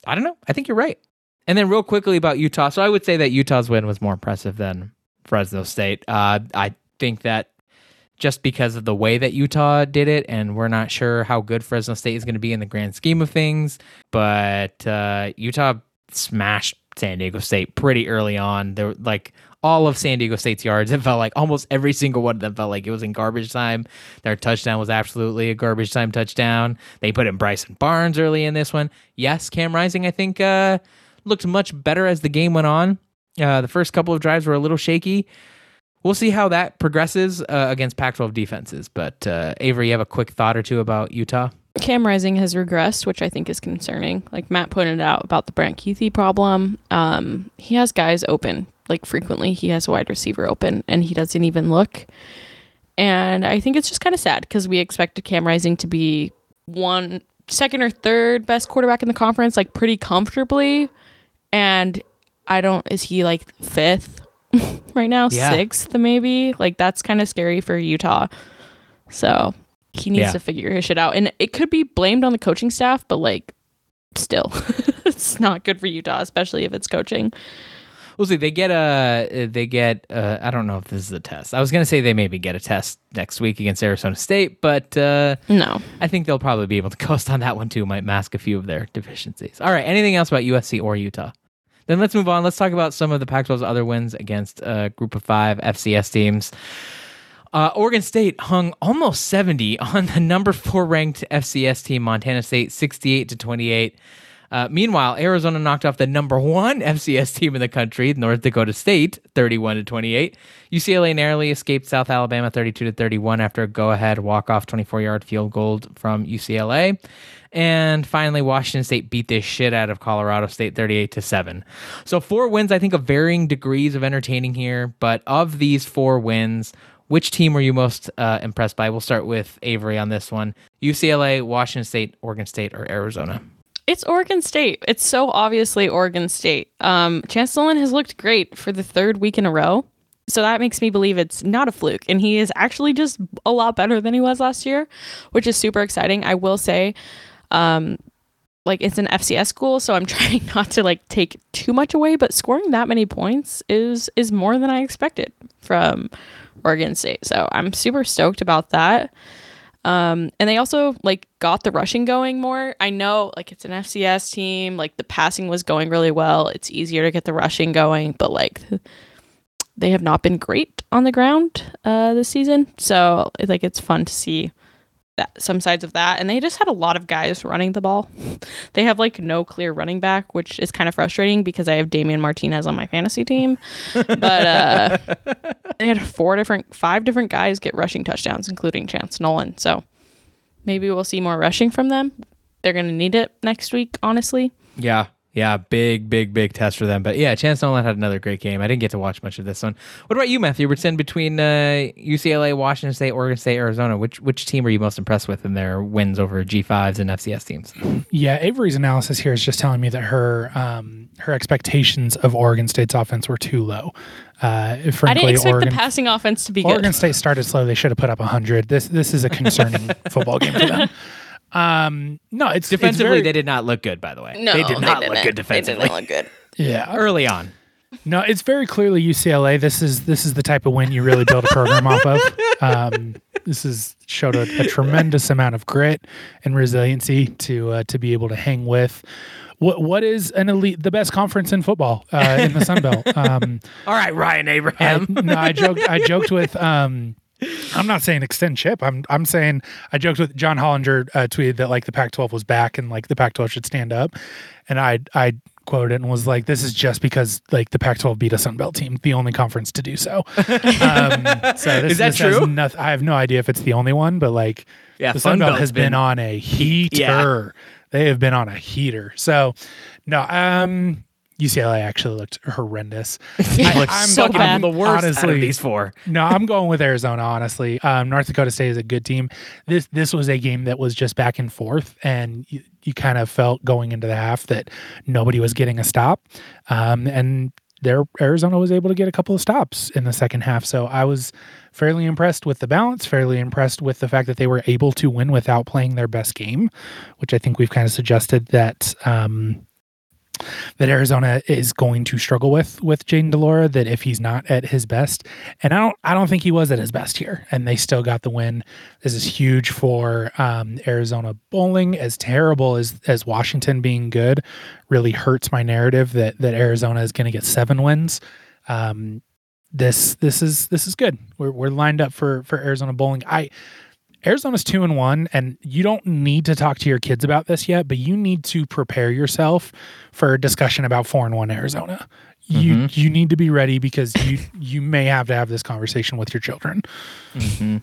I don't know. I think you're right. And then real quickly about Utah. So I would say that Utah's win was more impressive than Fresno State. I think that just because of the way that Utah did it, and we're not sure how good Fresno State is going to be in the grand scheme of things, but Utah smashed San Diego State pretty early on. There, like all of San Diego State's yards, it felt like almost every single one of them felt like it was in garbage time. Their touchdown was absolutely a garbage time touchdown. They put in Bryson Barnes early in this one. Yes, Cam Rising, I think, looked much better as the game went on. The first couple of drives were a little shaky. We'll see how that progresses against Pac-12 defenses. But Avery, you have a quick thought or two about Utah? Cam Rising has regressed, which I think is concerning. Like Matt pointed out about the Brant Kuithe problem. He has guys open. Like frequently he has a wide receiver open and he doesn't even look. And I think it's just kind of sad because we expected Cam Rising to be second or third best quarterback in the conference, like pretty comfortably. And is he like fifth right now? Yeah. Sixth maybe? Like that's kind of scary for Utah. So he needs to figure his shit out. And it could be blamed on the coaching staff, but like still it's not good for Utah, especially if it's coaching. We'll see. They get I don't know if this is a test. I was going to say they maybe get a test next week against Arizona State, but no. I think they'll probably be able to coast on that one too. Might mask a few of their deficiencies. All right. Anything else about USC or Utah? Then let's move on. Let's talk about some of the Pac-12's other wins against Group of 5 FCS teams. Oregon State hung almost 70 on the number 4 ranked FCS team, Montana State, 68-28. Meanwhile, Arizona knocked off the number 1 FCS team in the country, North Dakota State, 31-28. UCLA narrowly escaped South Alabama, 32-31, after a go-ahead walk-off 24-yard field goal from UCLA. And finally, Washington State beat this shit out of Colorado State, 38-7. So 4 wins, I think, of varying degrees of entertaining here. But of these 4 wins, which team were you most impressed by? We'll start with Avery on this one. UCLA, Washington State, Oregon State, or Arizona? It's Oregon State. It's so obviously Oregon State. Chance Nolan has looked great for the 3rd week in a row. So that makes me believe it's not a fluke. And he is actually just a lot better than he was last year, which is super exciting. I will say, like it's an FCS school, so I'm trying not to like take too much away, but scoring that many points is more than I expected from Oregon State. So I'm super stoked about that. And they also like got the rushing going more. I know like it's an FCS team, like the passing was going really well. It's easier to get the rushing going, but like they have not been great on the ground this season. So like it's fun to see that, some sides of that. And they just had a lot of guys running the ball. They have like no clear running back, which is kind of frustrating because I have Damian Martinez on my fantasy team. But they had 5 different guys get rushing touchdowns, including Chance Nolan. So maybe we'll see more rushing from them. They're going to need it next week, honestly. Yeah. Yeah, big test for them. But yeah, Chance Nolan had another great game. I didn't get to watch much of this one. What about you, Matthew? We're in between UCLA, Washington State, Oregon State, Arizona. Which team are you most impressed with in their wins over G5s and FCS teams? Yeah, Avery's analysis here is just telling me that her expectations of Oregon State's offense were too low. Frankly, I didn't expect the passing offense to be good. Oregon State started slow. They should have put up 100. This is a concerning football game for them. No, it's defensively. They did not look good, by the way. No, they did not look good defensively. They didn't look good. Yeah, early on. No, it's very clearly UCLA. This is the type of win you really build a program off of. This showed a tremendous amount of grit and resiliency to be able to hang with what is an elite, the best conference in football in the Sun Belt. All right, Ryan Abraham. I joked with. I'm not saying extend chip. I'm saying I joked with John Hollinger tweeted that like the Pac-12 was back and like the Pac-12 should stand up, and I quoted and was like, this is just because like the Pac-12 beat a Sun Belt team, the only conference to do so. So this, is that true? I have no idea if it's the only one, but like the Sun Belt has been on a heater. Yeah. They have been on a heater. So no, UCLA actually looked horrendous. I'm the worst honestly, out of these four. No, I'm going with Arizona, honestly. North Dakota State is a good team. This was a game that was just back and forth, and you kind of felt going into the half that nobody was getting a stop. And Arizona was able to get a couple of stops in the second half. So I was fairly impressed with the balance, fairly impressed with the fact that they were able to win without playing their best game, which I think we've kind of suggested that that Arizona is going to struggle with Jaden de Laura, that if he's not at his best, and I don't think he was at his best here, and they still got the win. This is huge for Arizona bowling. As terrible as Washington being good really hurts my narrative that Arizona is going to get 7 wins. This is good. We're lined up for Arizona bowling. Arizona's 2-1, and you don't need to talk to your kids about this yet, but you need to prepare yourself for a discussion about 4-1 Arizona. You need to be ready because you may have to have this conversation with your children. Mm-hmm.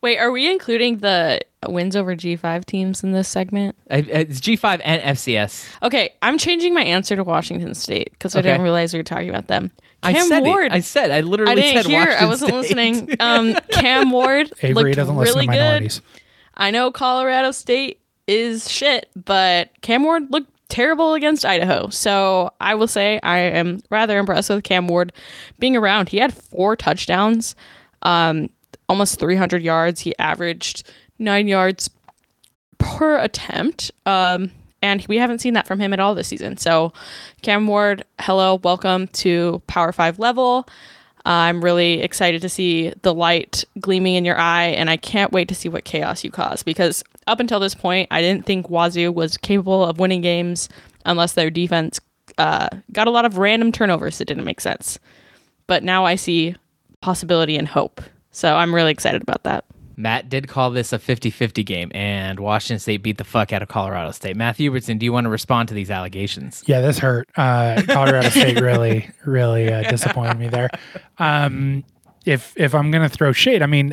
Wait, are we including the wins over G5 teams in this segment? It's G5 and FCS. Okay, I'm changing my answer to Washington State because I didn't realize we were talking about them. I literally said Washington State. I wasn't listening. Cam Ward Avery doesn't really listen to minorities. Good. I know Colorado State is shit, but Cam Ward looked terrible against Idaho. So I will say I am rather impressed with Cam Ward being around. He had 4 touchdowns, almost 300 yards. He averaged 9 yards per attempt. And we haven't seen that from him at all this season. So Cam Ward, hello, welcome to Power 5 level. I'm really excited to see the light gleaming in your eye, and I can't wait to see what chaos you cause, because up until this point, I didn't think Wazoo was capable of winning games unless their defense got a lot of random turnovers that didn't make sense. But now I see possibility and hope. So I'm really excited about that. Matt did call this a 50-50 game, and Washington State beat the fuck out of Colorado State. Matthew Hubertson, do you want to respond to these allegations? Yeah, this hurt. Colorado State really, really disappointed me there. If I'm going to throw shade, I mean,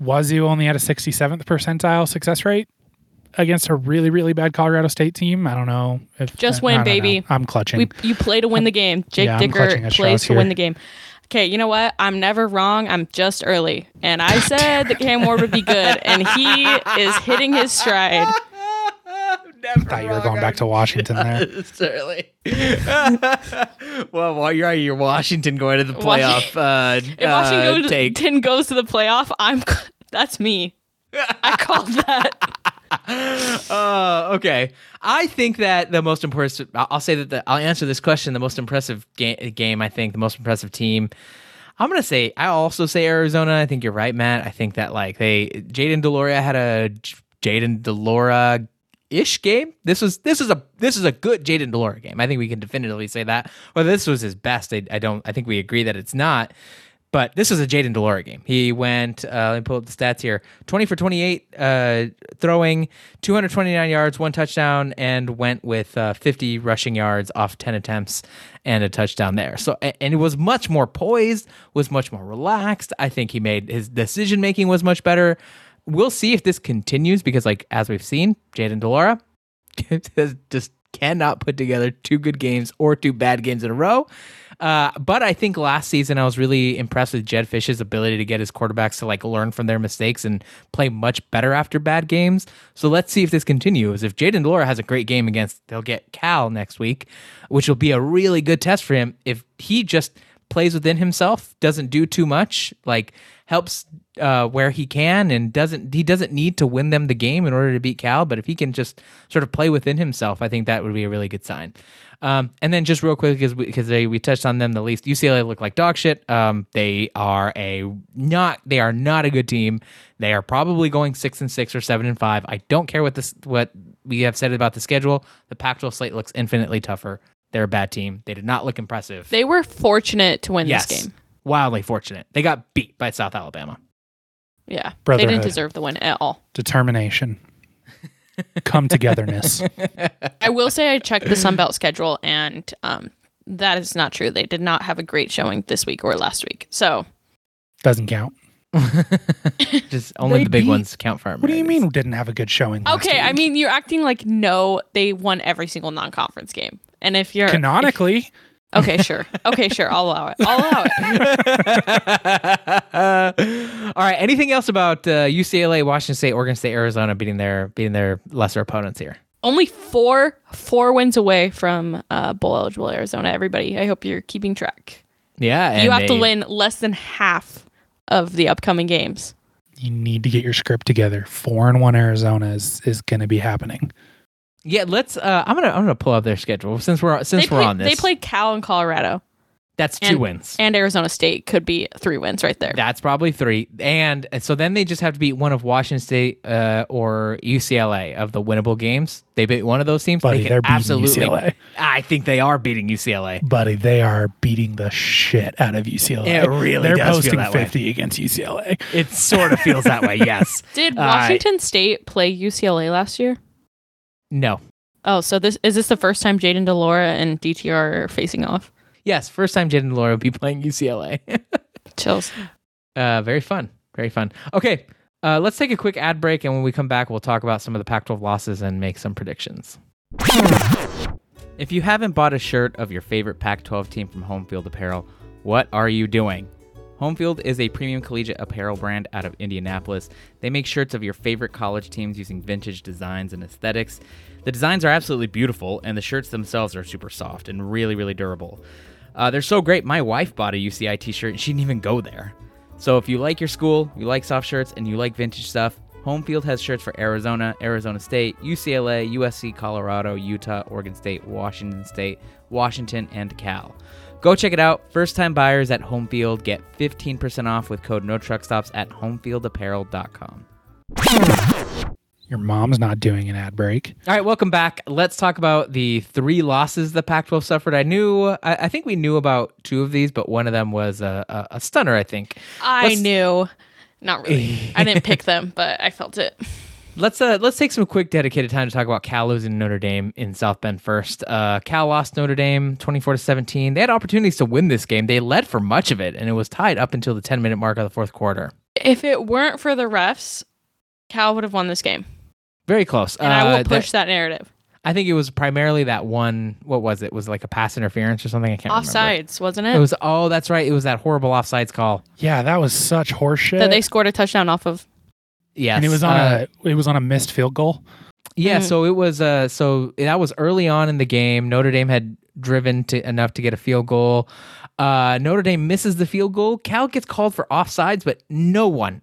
Wazoo only had a 67th percentile success rate against a really, really bad Colorado State team. I don't know. Just win, baby. Know. I'm clutching. You play to win the game. Jake Dicker plays to win the game. Okay, you know what? I'm never wrong. I'm just early. And I said that Cam Ward would be good, and he is hitting his stride. I thought you were going back to Washington there. Certainly. Well, while you're at your Washington going to the playoff if Washington goes to the playoff, that's me. I called that. Okay. I think that the most impressive, I'll answer this question. The most impressive game, I think, the most impressive team. I also say Arizona. I think you're right, Matt. I think that like Jaden de Laura had a Jaden de Laura ish game. This is a good Jaden de Laura game. I think we can definitively say that. Whether this was his best, I think we agree that it's not. But this is a Jaden de Laura game. He went, let me pull up the stats here, 20 for 28 throwing, 229 yards, 1 touchdown, and went with 50 rushing yards off 10 attempts and a touchdown there. So, and he was much more poised, was much more relaxed. I think he made his decision-making was much better. We'll see if this continues because, like, as we've seen, Jaden de Laura just cannot put together 2 good games or 2 bad games in a row. But I think last season I was really impressed with Jed Fish's ability to get his quarterbacks to like learn from their mistakes and play much better after bad games. So let's see if this continues. If Jaden de Laura has a great game they'll get Cal next week, which will be a really good test for him. If he just plays within himself, doesn't do too much, like helps where he can, and doesn't need to win them the game in order to beat Cal. But if he can just sort of play within himself, I think that would be a really good sign. And then just real quick, because we touched on them the least, UCLA looked like dog shit. They are not a good team. They are probably going 6-6 or 7-5. I don't care what we have said about the schedule. The Pac-12 slate looks infinitely tougher. They're a bad team. They did not look impressive. They were fortunate to win this game. Wildly fortunate. They got beat by South Alabama. Yeah, they didn't deserve the win at all. Determination. come togetherness. I will say I checked the Sun Belt schedule, and that is not true. They did not have a great showing this week or last week. So doesn't count. Just only the big ones count for our What do you mean didn't have a good showing last week? I mean, you're acting like they won every single non-conference game. And if you're canonically Okay, sure. I'll allow it. All right. Anything else about UCLA, Washington State, Oregon State, Arizona beating their lesser opponents here? Only four wins away from bowl eligible Arizona. Everybody, I hope you're keeping track. Yeah, and you have to win less than half of the upcoming games. You need to get your script together. 4-1 Arizona is going to be happening. Yeah, let's. I'm gonna pull up their schedule since we're on this. They played Cal and Colorado. That's two wins. And Arizona State could be three wins right there. That's probably three. And so then they just have to beat one of Washington State or UCLA of the winnable games. They beat one of those teams. Buddy, they're beating UCLA. I think they are beating UCLA. Buddy, they are beating the shit out of UCLA. It really does. They're posting 50 against UCLA. It sort of feels that way, yes. Did Washington State play UCLA last year? No. Oh, so is this the first time Jaden de Laura and DTR are facing off? Yes, first time Jaden de Laura will be playing UCLA. Chills. Very fun. Okay, let's take a quick ad break, and when we come back, we'll talk about some of the Pac-12 losses and make some predictions. If you haven't bought a shirt of your favorite Pac-12 team from Home Field Apparel, what are you doing? Home Field is a premium collegiate apparel brand out of Indianapolis. They make shirts of your favorite college teams using vintage designs and aesthetics. The designs are absolutely beautiful, and the shirts themselves are super soft and really, really durable. They're so great, my wife bought a UCI t-shirt, and she didn't even go there. So if you like your school, you like soft shirts, and you like vintage stuff, Home Field has shirts for Arizona, Arizona State, UCLA, USC, Colorado, Utah, Oregon State, Washington, and Cal. Go check it out. First-time buyers at Home Field get 15% off with code NOTRUCKSTOPS at homefieldapparel.com. Your mom's not doing an ad break. All right, welcome back. Let's talk about the three losses the Pac-12 suffered. I think we knew about two of these, but one of them was a stunner, I think. I knew. Not really. I didn't pick them, but I felt it. Let's take some quick dedicated time to talk about Cal losing Notre Dame in South Bend first. Cal lost Notre Dame 24-17. They had opportunities to win this game. They led for much of it, and it was tied up until the 10-minute mark of the fourth quarter. If it weren't for the refs, Cal would have won this game. Very close. And I will push that narrative. I think it was primarily that one, what was it? Was it like a pass interference or something? I can't remember. Offsides, wasn't it? It was, oh, that's right. It was that horrible offsides call. Yeah, that was such horseshit. That they scored a touchdown off of. Yes. And it was on a missed field goal. Yeah, mm-hmm. So it was that was early on in the game. Notre Dame had driven enough to get a field goal. Notre Dame misses the field goal. Cal gets called for offsides, but no one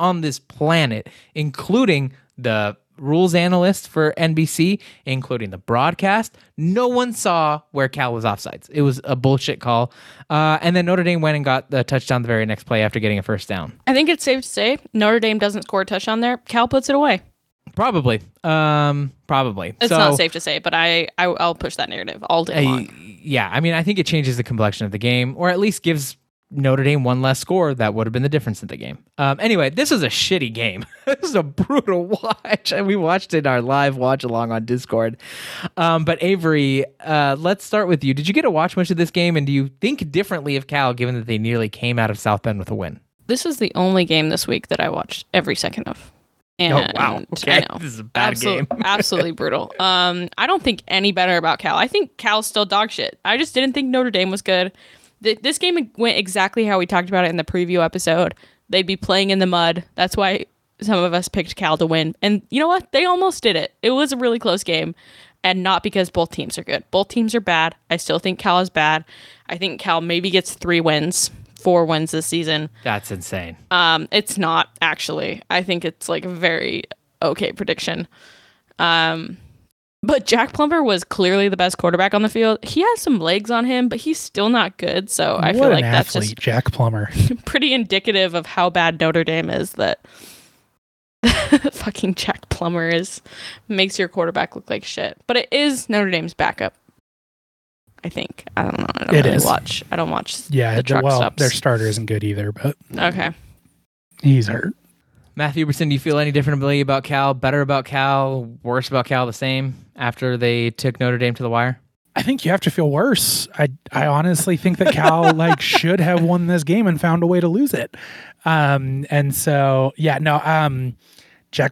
on this planet, including the rules analyst for NBC, including the broadcast, no one saw where Cal was offsides. It was a bullshit call. And then Notre Dame went and got the touchdown the very next play after getting a first down. I think it's safe to say Notre Dame doesn't score a touchdown there. Cal puts it away. Probably. It's not safe to say, but I'll push that narrative all day long. Yeah, I mean, I think it changes the complexion of the game, or at least gives Notre Dame one less score. That would have been the difference in the game. Anyway, this is a shitty game. This is a brutal watch, and we watched it in our live watch along on Discord. But Avery, let's start with you. Did you get to watch much of this game, and do you think differently of Cal, given that they nearly came out of South Bend with a win? This is the only game this week that I watched every second of. And oh, wow. Okay. This is a bad game. Absolutely brutal. I don't think any better about Cal. I think Cal's still dog shit. I just didn't think Notre Dame was good. This game went exactly how we talked about it in the preview episode. They'd be playing in the mud. That's why some of us picked Cal to win. And you know what? They almost did it. It was a really close game, and not because both teams are good. Both teams are bad. I still think Cal is bad. I think Cal maybe gets 4 wins this season. That's insane. It's not, actually. I think it's like a very okay prediction. But Jack Plummer was clearly the best quarterback on the field. He has some legs on him, but he's still not good. So I feel like that's just Jack Plummer. Pretty indicative of how bad Notre Dame is that fucking Jack Plummer makes your quarterback look like shit. But it is Notre Dame's backup, I think. I don't know. I don't really watch. I don't watch. Yeah, their starter isn't good either. But okay, he's hurt. Matt Huberson, do you feel any differently about Cal? Better about Cal? Worse about Cal? The same after they took Notre Dame to the wire? I think you have to feel worse. I honestly think that Cal should have won this game and found a way to lose it. Jack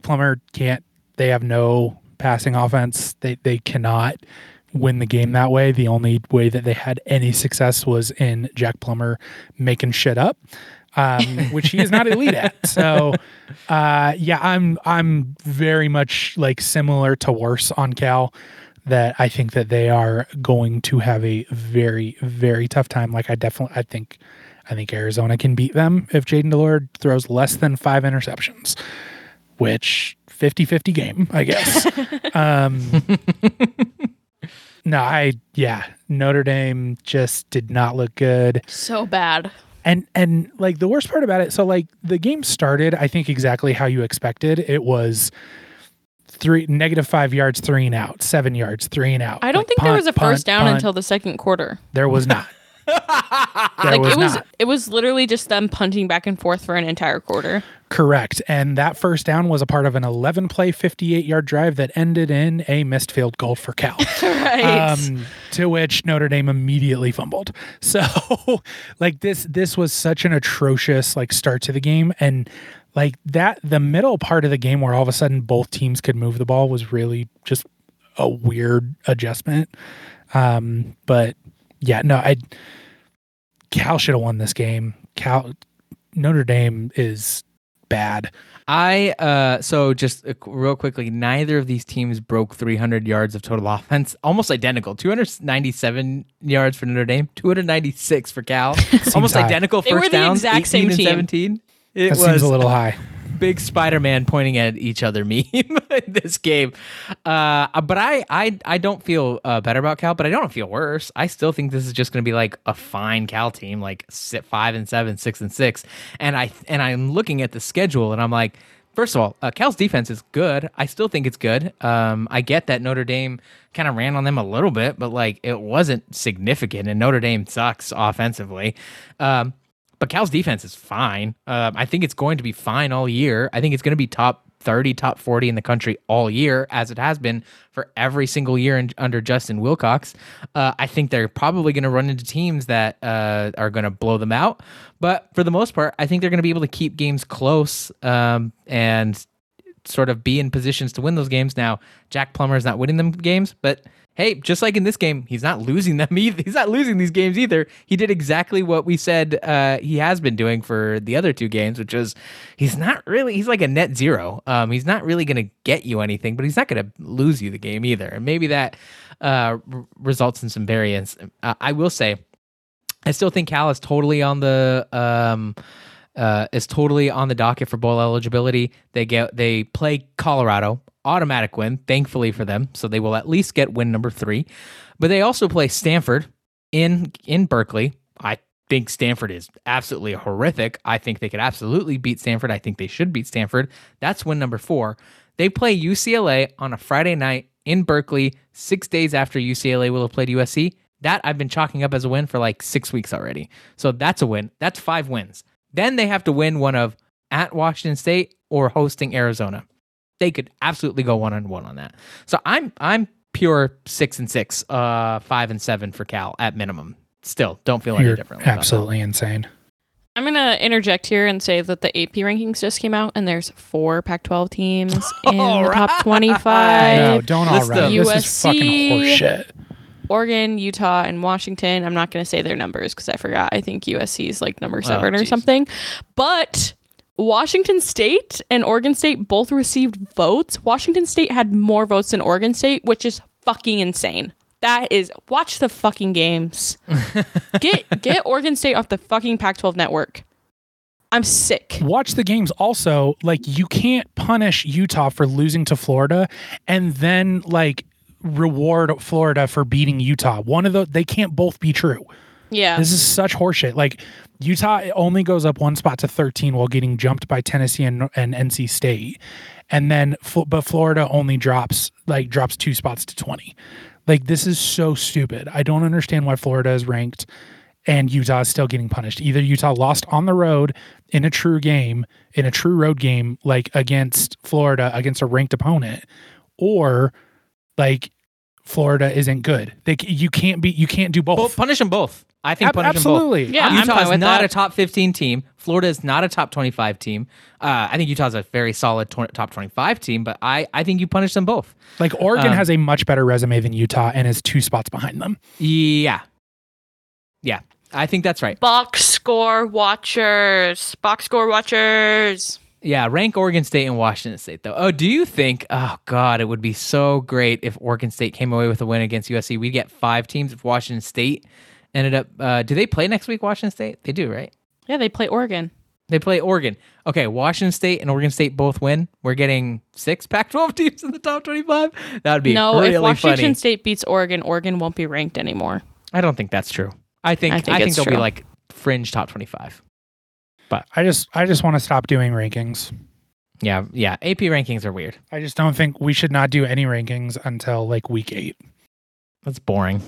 Plummer can't. They have no passing offense. They cannot win the game that way. The only way that they had any success was in Jack Plummer making shit up, which he is not elite at. So, I'm very much similar to worse on Cal. That I think that they are going to have a very, very tough time. I think Arizona can beat them if Jaden de Laura throws less than 5 interceptions, which 50-50 game, I guess. Notre Dame just did not look good. So bad. And the worst part about it, so the game started, I think, exactly how you expected. It was -5 yards, 3 and out, 7 yards, 3 and out. I don't think there was a first down until the second quarter. There was not. It was literally just them punting back and forth for an entire quarter. Correct. And that first down was a part of an 11-play, 58-yard drive that ended in a missed field goal for Cal. Right. To which Notre Dame immediately fumbled. So, this was such an atrocious, start to the game. And, the middle part of the game where all of a sudden both teams could move the ball was really just a weird adjustment. Cal should have won this game. Notre Dame is bad. Real quickly, neither of these teams broke 300 yards of total offense. Almost identical. 297 yards for Notre Dame, 296 for Cal. Almost high. Identical first downs. They were the downs, exact same team. 17. It seems a little high. Big Spider-Man pointing at each other meme in this game. But I don't feel better about Cal, but I don't feel worse. I still think this is just going to be a fine Cal team, 5-7, 6-6. And I'm looking at the schedule and I'm like, first of all, Cal's defense is good. I still think it's good. I get that Notre Dame kind of ran on them a little bit, but it wasn't significant, and Notre Dame sucks offensively. But Cal's defense is fine. I think it's going to be fine all year. I think it's going to be top 30, top 40 in the country all year, as it has been for every single year under Justin Wilcox. I think they're probably going to run into teams that are going to blow them out. But for the most part, I think they're going to be able to keep games close and sort of be in positions to win those games. Now, Jack Plummer is not winning them games, but... hey, just like in this game, he's not losing them either. He's not losing these games either. He did exactly what we said he has been doing for the other two games, which is he's like a net zero. He's not really going to get you anything, but he's not going to lose you the game either. And maybe that results in some variance. I will say, I still think Cal is totally on the... is totally on the docket for bowl eligibility. They play Colorado, automatic win, thankfully for them. So they will at least get win number 3. But they also play Stanford in Berkeley. I think Stanford is absolutely horrific. I think they could absolutely beat Stanford. I think they should beat Stanford. That's win number 4. They play UCLA on a Friday night in Berkeley, 6 days after UCLA will have played USC. That I've been chalking up as a win for 6 weeks already. So that's a win. That's 5 wins. Then they have to win one of at Washington State or hosting Arizona. They could absolutely go 1-1 on that. So I'm pure 6-6, 5-7 for Cal at minimum. Still, don't feel any differently. Absolutely insane. I'm going to interject here and say that the AP rankings just came out, and there's 4 Pac-12 teams in the top 25. No, don't all right. USC, this is fucking horseshit. Oregon, Utah, and Washington. I'm not going to say their numbers because I forgot. I think USC is number 7 or something. But Washington State and Oregon State both received votes. Washington State had more votes than Oregon State, which is fucking insane. That is, watch the fucking games. Get Oregon State off the fucking Pac-12 network. I'm sick. Watch the games also. You can't punish Utah for losing to Florida and then reward Florida for beating Utah. One of those, they can't both be true. Yeah. This is such horseshit. Utah only goes up one spot to 13 while getting jumped by Tennessee and NC State. And then, but Florida only drops 2 spots to 20. This is so stupid. I don't understand why Florida is ranked and Utah is still getting punished. Either Utah lost on the road in a true game, in a true road game, like against Florida, against a ranked opponent, or like Florida isn't good. You can't do both. Punish them both. I think punish absolutely. Them both. Yeah, Utah is not a top 15 team. Florida is not a top 25 team. I think Utah's a very solid top 25 team, but I think you punish them both. Like Oregon has a much better resume than Utah and is 2 spots behind them. Yeah. Yeah, I think that's right. Box score watchers. Yeah, rank Oregon State and Washington State, though. Oh, do you think, oh, God, it would be so great if Oregon State came away with a win against USC. We'd get 5 teams if Washington State ended up, do they play next week, Washington State? They do, right? Yeah, they play Oregon. Okay, Washington State and Oregon State both win. We're getting 6 Pac-12 teams in the top 25. That would be really funny. No, if Washington State beats Oregon, Oregon won't be ranked anymore. I don't think that's true. I think they'll be like fringe top 25. But I just want to stop doing rankings. Yeah. AP rankings are weird. I just don't think we should not do any rankings until like week 8. That's boring.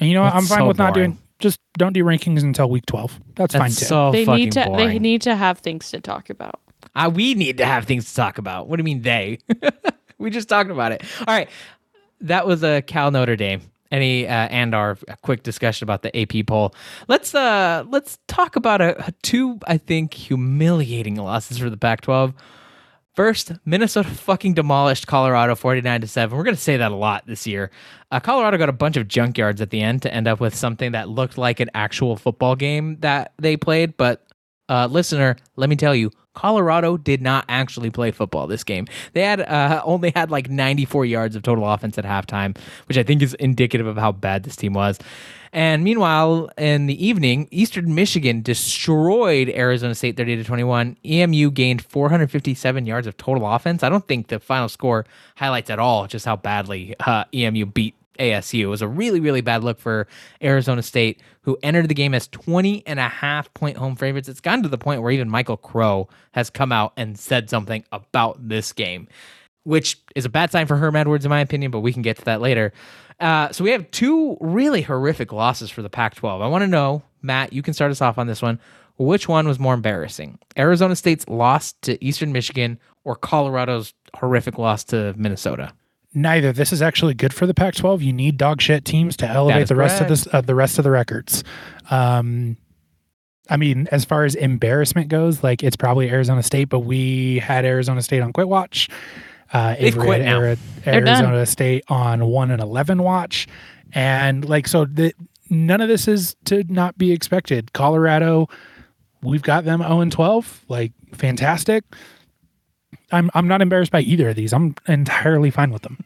And you know what? I'm fine with not doing. Just don't do rankings until week 12. That's fine too. So they need to. Boring. They need to have things to talk about. We need to have things to talk about. What do you mean they? We just talked about it. All right. That was a Cal Notre Dame. And our quick discussion about the AP poll. Let's talk about two, I think, humiliating losses for the Pac-12. First, Minnesota fucking demolished Colorado 49-7. We're going to say that a lot this year. Colorado got a bunch of junkyards at the end to end up with something that looked like an actual football game that they played. But listener, let me tell you, Colorado did not actually play football this game. They had only had like 94 yards of total offense at halftime, which I think is indicative of how bad this team was. And meanwhile, in the evening, Eastern Michigan destroyed Arizona State 30-21. EMU gained 457 yards of total offense. I don't think the final score highlights at all just how badly EMU beat ASU. It was a really, really bad look for Arizona State, who entered the game as 20.5-point home favorites. It's gotten to the point where even Michael Crow has come out and said something about this game, which is a bad sign for Herm Edwards, in my opinion, but we can get to that later. So we have 2 really horrific losses for the Pac-12. I want to know, Matt, you can start us off on this one. Which one was more embarrassing? Arizona State's loss to Eastern Michigan or Colorado's horrific loss to Minnesota? Neither. This is actually good for the Pac-12. You need dog shit teams to elevate the rest of this, the rest of the records. I mean, as far as embarrassment goes, like it's probably Arizona State, but we had Arizona State on Quit Watch. They've quit now. Arizona State on 1-11 watch, and like so, none of this is to not be expected. Colorado, we've got them 0-12, like fantastic. I'm not embarrassed by either of these. I'm entirely fine with them.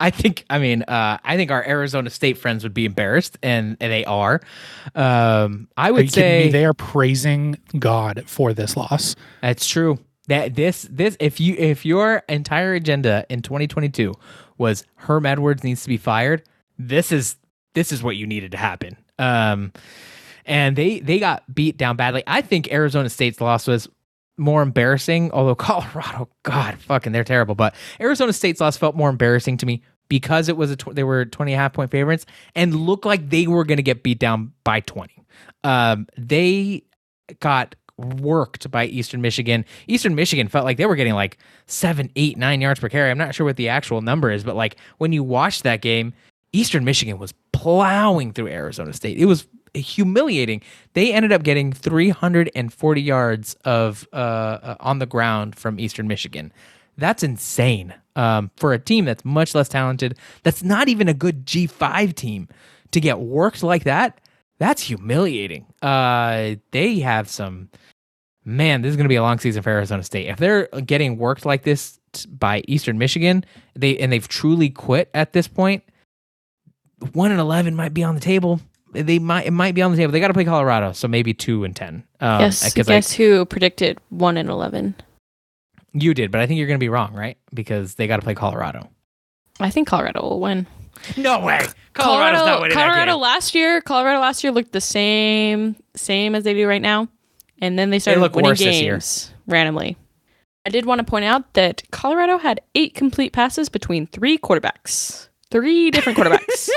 I think our Arizona State friends would be embarrassed, and they are. I would say they are praising God for this loss. That's true. That this if your entire agenda in 2022 was Herm Edwards needs to be fired, this is what you needed to happen. And they got beat down badly. I think Arizona State's loss was more embarrassing, although Colorado, God, fucking, they're terrible. But Arizona State's loss felt more embarrassing to me because it was they were 20.5-point favorites and looked like they were going to get beat down by 20. They got worked by Eastern Michigan. Eastern Michigan felt like they were getting like 7, 8, 9 yards per carry. I'm not sure what the actual number is, but like when you watch that game, Eastern Michigan was plowing through Arizona State. It was humiliating. They ended up getting 340 yards of on the ground from Eastern Michigan. That's insane for a team that's much less talented. That's not even a good G5 team to get worked like that. That's humiliating. They have some. Man, this is going to be a long season for Arizona State. If they're getting worked like this by Eastern Michigan, they've truly quit at this point. 1-11 might be on the table. It might be on the table. They got to play Colorado, so maybe 2-10. Yes. Guess who predicted 1-11? You did, but I think you're going to be wrong, right? Because they got to play Colorado. I think Colorado will win. No way. Colorado's not winning. Colorado last year looked the same as they do right now, and then they started winning games randomly. I did want to point out that Colorado had 8 complete passes between 3 quarterbacks. 3 different quarterbacks.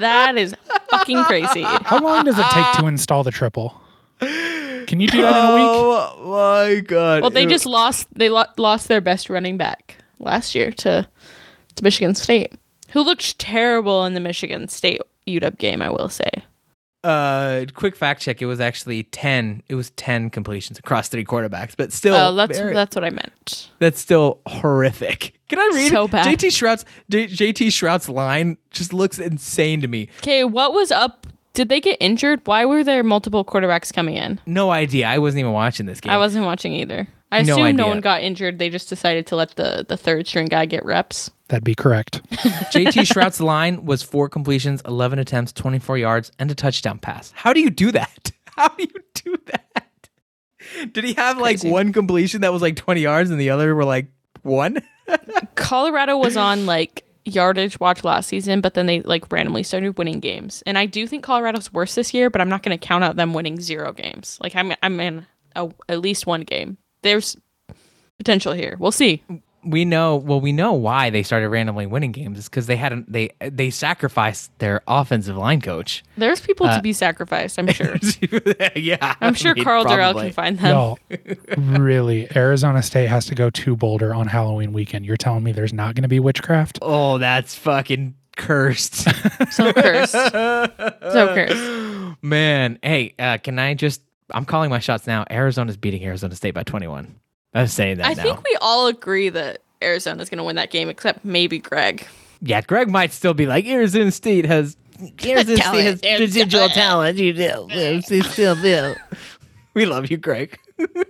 That is fucking crazy. How long does it take to install the triple? Can you do that in a week? Oh my God. Well, they just lost. They lost their best running back last year to Michigan State, who looked terrible in the Michigan State UW game, I will say. Quick fact check. It was actually 10. It was 10 completions across three quarterbacks, but still. Oh, that's what I meant. That's still horrific. Can I read? So bad. JT Shrout's line just looks insane to me. Okay, what was up? Did they get injured? Why were there multiple quarterbacks coming in? No idea. I wasn't even watching this game. I wasn't watching either. I assume no one got injured. They just decided to let the third string guy get reps. That'd be correct. JT Shrout's line was 4 completions, 11 attempts, 24 yards, and a touchdown pass. How do you do that? Did he have like one completion that was like 20 yards and the other were like 1? Colorado was on like yardage watch last season, but then they like randomly started winning games. And I do think Colorado's worse this year, but I'm not going to count out them winning 0 games. Like I'm in at least 1 game. There's potential here. We'll see. We know why they started randomly winning games. It's because they sacrificed their offensive line coach. There's people to be sacrificed, I'm sure. Yeah. I'm sure Carl Durrell can find them. No, really, Arizona State has to go to Boulder on Halloween weekend. You're telling me there's not going to be witchcraft? Oh, that's fucking cursed. So cursed. Man, hey, can I just... I'm calling my shots now. Arizona's beating Arizona State by 21. I was saying that I now. Think we all agree that Arizona's going to win that game, except maybe Greg. Yeah, Greg might still be like, Arizona State has residual talent. You know, they still do. We love you, Greg. Did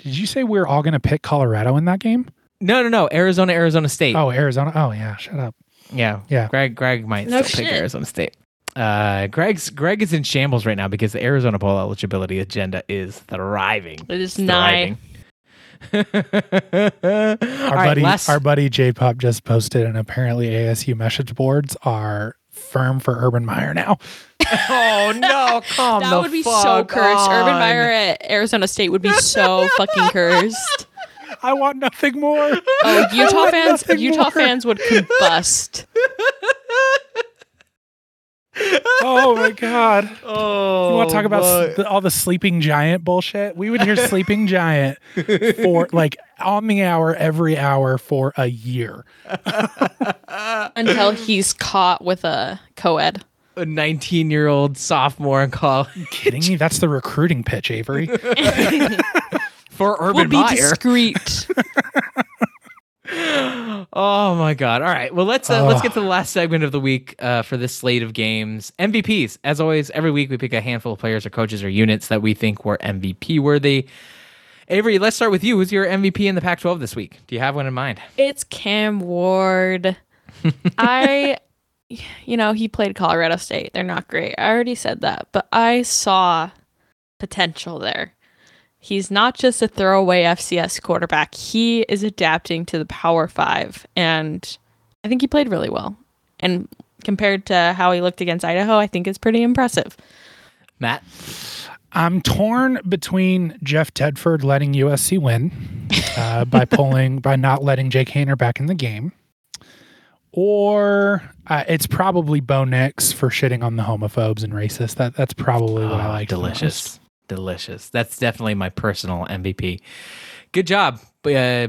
you say we're all going to pick Colorado in that game? No. Arizona State. Oh, Arizona. Oh, yeah. Shut up. Yeah. Greg might still pick Arizona State. Greg is in shambles right now because the Arizona Bowl eligibility agenda is thriving. It is thriving. Our buddy J-Pop just posted, and apparently ASU message boards are firm for Urban Meyer now. Oh no! Calm the fuck on. That would be so cursed. Urban Meyer at Arizona State would be so fucking cursed. I want nothing more. Oh, Utah fans would combust. Oh my God. Oh, you want to talk about all the sleeping giant bullshit? We would hear sleeping giant for like on the hour, every hour for a year. Until he's caught with a co-ed. A 19-year-old sophomore in college. Are you kidding me? That's the recruiting pitch, Avery. For Urban Meyer. We'll be discreet. Oh my God! All right, well let's get to the last segment of the week for this slate of games. MVPs, as always, every week we pick a handful of players or coaches or units that we think were MVP worthy. Avery, let's start with you. Who's your MVP in the Pac-12 this week? Do you have one in mind? It's Cam Ward. He played Colorado State. They're not great. I already said that, but I saw potential there. He's not just a throwaway FCS quarterback. He is adapting to the Power 5, and I think he played really well. And compared to how he looked against Idaho, I think it's pretty impressive. Matt? I'm torn between Jeff Tedford letting USC win by not letting Jake Haener back in the game, or it's probably Bo Nix for shitting on the homophobes and racists. That's probably what I like. Delicious. Delicious. That's definitely my personal MVP. Good job. Bo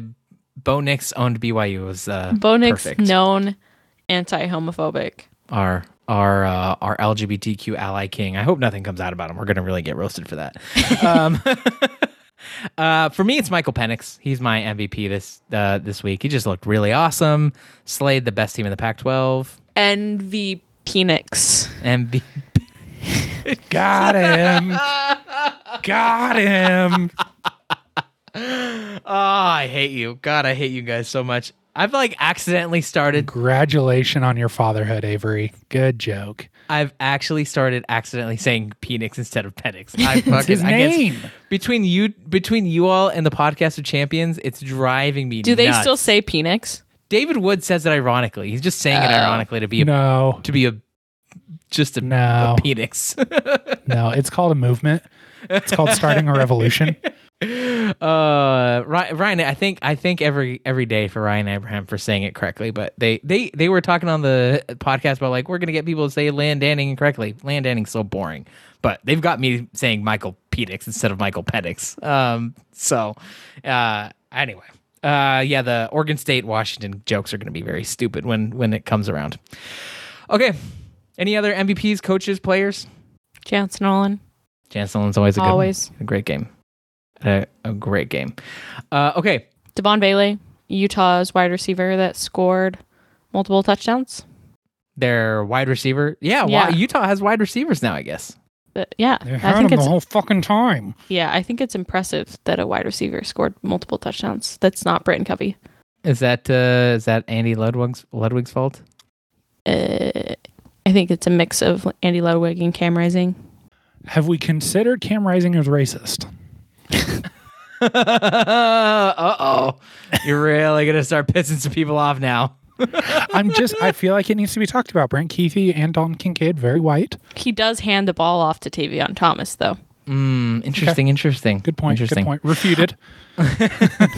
Nix owned BYU. Was Bo Nix perfect. Known anti-homophobic. Our LGBTQ ally king. I hope nothing comes out about him. We're gonna really get roasted for that. For me, it's Michael Penix. He's my MVP this week. He just looked really awesome. Slayed the best team in the Pac-12. MVP Penix. MVP. Got him. Oh, I hate you. God, I hate you guys so much. I've like accidentally started. Congratulations on your fatherhood, Avery. Good joke. I've actually started accidentally saying Penix instead of Penix. I fucking his name. I guess between you all and the podcast of champions, it's driving me nuts. Do they still say Penix? David Wood says it ironically. He's just saying it ironically to be a Penix. No, it's called a movement. It's called starting a revolution. Ryan, I think every day for Ryan Abraham for saying it correctly, but they were talking on the podcast about like we're gonna get people to say Landanning incorrectly. Landanning's so boring, but they've got me saying Michael Penix instead of Michael Penix. Anyway. Yeah, the Oregon State Washington jokes are going to be very stupid when it comes around. Okay. Any other MVPs, coaches, players? Chance Nolan. Chance Nolan's always a good one. A great game. A great game. Okay. Devon Bailey, Utah's wide receiver that scored multiple touchdowns. Their wide receiver. Yeah. Utah has wide receivers now, I guess. They had him the whole fucking time. Yeah, I think it's impressive that a wide receiver scored multiple touchdowns. That's not Britton Covey. Is that Andy Ludwig's fault? I think it's a mix of Andy Ludwig and Cam Rising. Have we considered Cam Rising as racist? Uh-oh. You're really going to start pissing some people off now. I feel like it needs to be talked about. Brant Kuithe and Dalton Kincaid, very white. He does hand the ball off to Tavion Thomas, though. Interesting. Good point. Refuted. All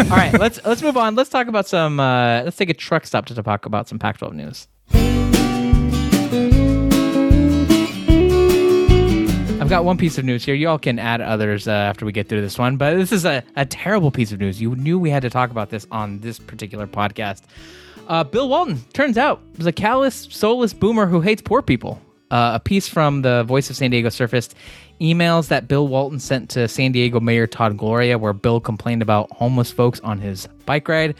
right, let's move on. Let's talk about some. Let's take a truck stop to talk about some Pac-12 news. I've got one piece of news here. You all can add others after we get through this one, but this is a terrible piece of news. You knew we had to talk about this on this particular podcast. Bill Walton, turns out, was a callous, soulless boomer who hates poor people. A piece from the Voice of San Diego surfaced. Emails that Bill Walton sent to San Diego Mayor Todd Gloria where Bill complained about homeless folks on his bike ride.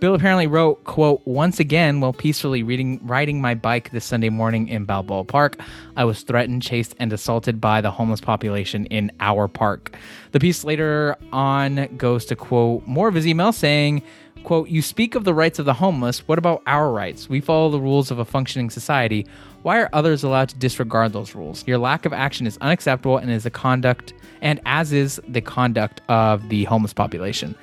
Bill apparently wrote, quote, "Once again, while peacefully riding my bike this Sunday morning in Balboa Park, I was threatened, chased, and assaulted by the homeless population in our park." The piece later on goes to quote more of his email saying, quote, "You speak of the rights of the homeless. What about our rights? We follow the rules of a functioning society. Why are others allowed to disregard those rules? Your lack of action is unacceptable and as is the conduct of the homeless population."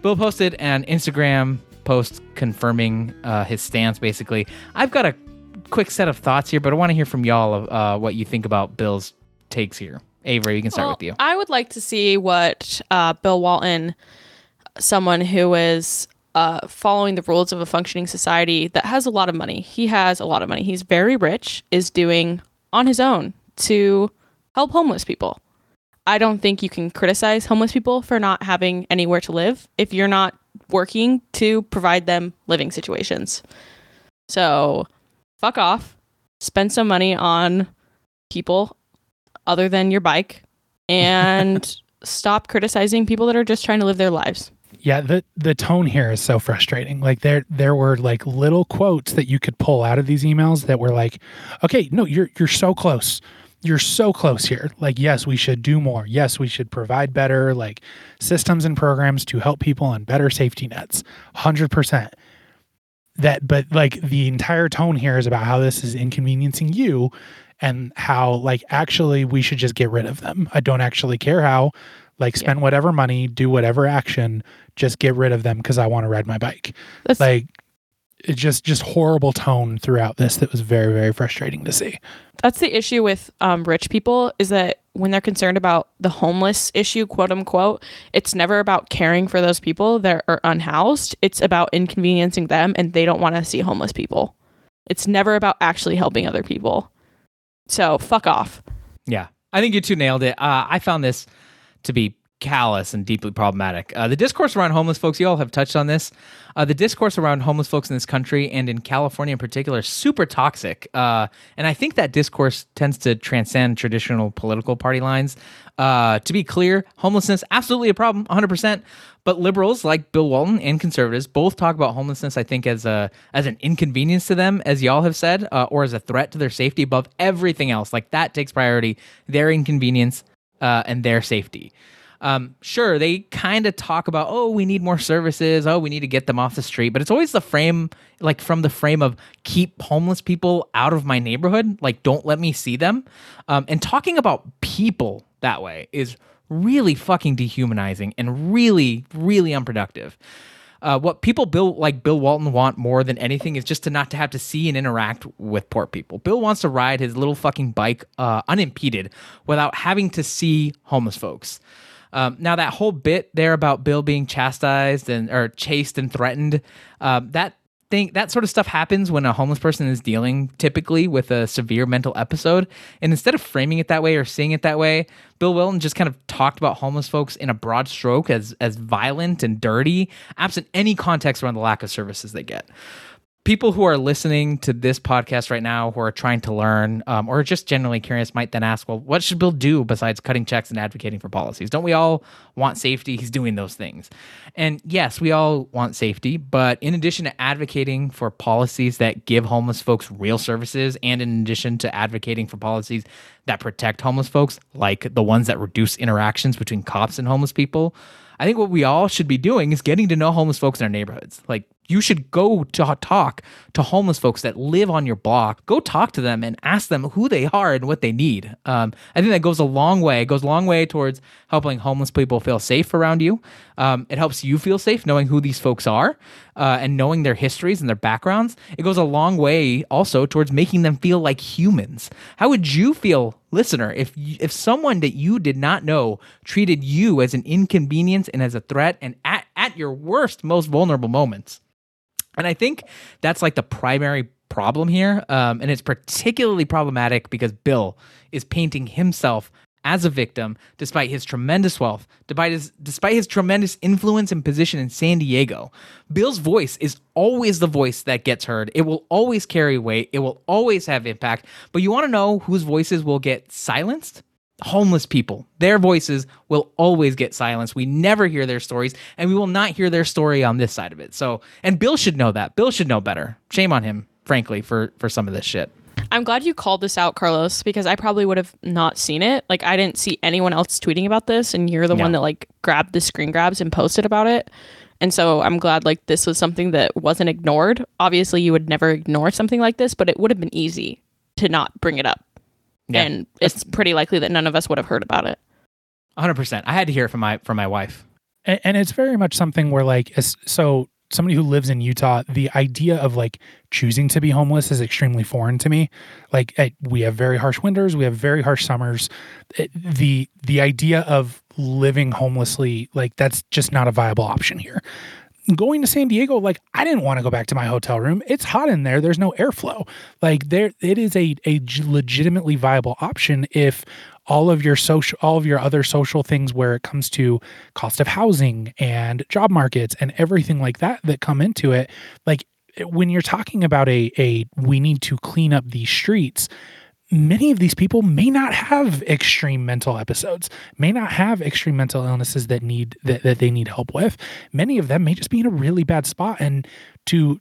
Bill posted an Instagram post confirming his stance, basically. I've got a quick set of thoughts here, but I want to hear from y'all what you think about Bill's takes here. Avery, you can start with you. I would like to see what Bill Walton, someone who is following the rules of a functioning society that has a lot of money. He has a lot of money. He's very rich, is doing on his own to help homeless people. I don't think you can criticize homeless people for not having anywhere to live if you're not working to provide them living situations. So fuck off, spend some money on people other than your bike, and stop criticizing people that are just trying to live their lives. Yeah, the tone here is so frustrating. Like there were like little quotes that you could pull out of these emails that were like, okay, no, you're so close. You're so close here. Like, yes, we should do more. Yes, we should provide better like systems and programs to help people and better safety nets. 100%. But like the entire tone here is about how this is inconveniencing you and how like actually we should just get rid of them. I don't actually care how. Like, spend whatever money, do whatever action, just get rid of them because I want to ride my bike. That's like, it just horrible tone throughout this that was very, very frustrating to see. That's the issue with rich people, is that when they're concerned about the homeless issue, quote unquote, it's never about caring for those people that are unhoused. It's about inconveniencing them, and they don't want to see homeless people. It's never about actually helping other people. So fuck off. Yeah, I think you two nailed it. I found this to be callous and deeply problematic. The discourse around homeless folks, you all have touched on this. The discourse around homeless folks in this country and in California in particular is super toxic. And I think that discourse tends to transcend traditional political party lines. To be clear, homelessness, absolutely a problem, 100%. But liberals like Bill Walton and conservatives both talk about homelessness, I think, as an inconvenience to them, as y'all have said, or as a threat to their safety above everything else. Like, that takes priority, their inconvenience, and their safety. Sure, they kind of talk about, oh, we need more services. Oh, we need to get them off the street. But it's always the frame, like from the frame of keep homeless people out of my neighborhood. Like, don't let me see them. And talking about people that way is really fucking dehumanizing and really, really unproductive. What people like Bill Walton want more than anything is just to have to see and interact with poor people. Bill wants to ride his little fucking bike unimpeded without having to see homeless folks. Now, that whole bit there about Bill being chastised or chased and threatened, that think that sort of stuff happens when a homeless person is dealing typically with a severe mental episode. And instead of framing it that way or seeing it that way, Bill Walton just kind of talked about homeless folks in a broad stroke as violent and dirty, absent any context around the lack of services they get. People who are listening to this podcast right now who are trying to learn or just generally curious might then ask, well, what should Bill do besides cutting checks and advocating for policies? Don't we all want safety? He's doing those things. And yes, we all want safety, but in addition to advocating for policies that give homeless folks real services, and in addition to advocating for policies that protect homeless folks, like the ones that reduce interactions between cops and homeless people, I think what we all should be doing is getting to know homeless folks in our neighborhoods. Like, you should go to talk to homeless folks that live on your block. Go talk to them and ask them who they are and what they need. I think that goes a long way. It goes a long way towards helping homeless people feel safe around you. It helps you feel safe knowing who these folks are and knowing their histories and their backgrounds. It goes a long way also towards making them feel like humans. How would you feel, listener, if someone that you did not know treated you as an inconvenience and as a threat and at your worst, most vulnerable moments? And I think that's like the primary problem here. And it's particularly problematic because Bill is painting himself as a victim, despite his tremendous wealth, despite his tremendous influence and position in San Diego. Bill's voice is always the voice that gets heard. It will always carry weight. It will always have impact. But you want to know whose voices will get silenced? Homeless people. Their voices will always get silenced. We never hear their stories, and we will not hear their story on this side of it. So, and Bill should know that. Bill should know better. Shame on him, frankly, for some of this shit. I'm glad you called this out, Carlos, because I probably would have not seen it. Like, I didn't see anyone else tweeting about this, and you're the one that, like, grabbed the screen grabs and posted about it. And so I'm glad, like, this was something that wasn't ignored. Obviously, you would never ignore something like this, but it would have been easy to not bring it up. Yeah. And it's pretty likely that none of us would have heard about it. 100%. I had to hear it from my wife. And it's very much something where, like, so somebody who lives in Utah, the idea of, like, choosing to be homeless is extremely foreign to me. Like, we have very harsh winters. We have very harsh summers. The idea of living homelessly, like, that's just not a viable option here. Going to San Diego, like, I didn't want to go back to my hotel room. It's hot in there. There's no airflow. Like, it is a legitimately viable option if all of your other social things, where it comes to cost of housing and job markets and everything like that come into it. Like, when you're talking about we need to clean up these streets, many of these people may not have extreme mental episodes, may not have extreme mental illnesses that they need help with. Many of them may just be in a really bad spot, and to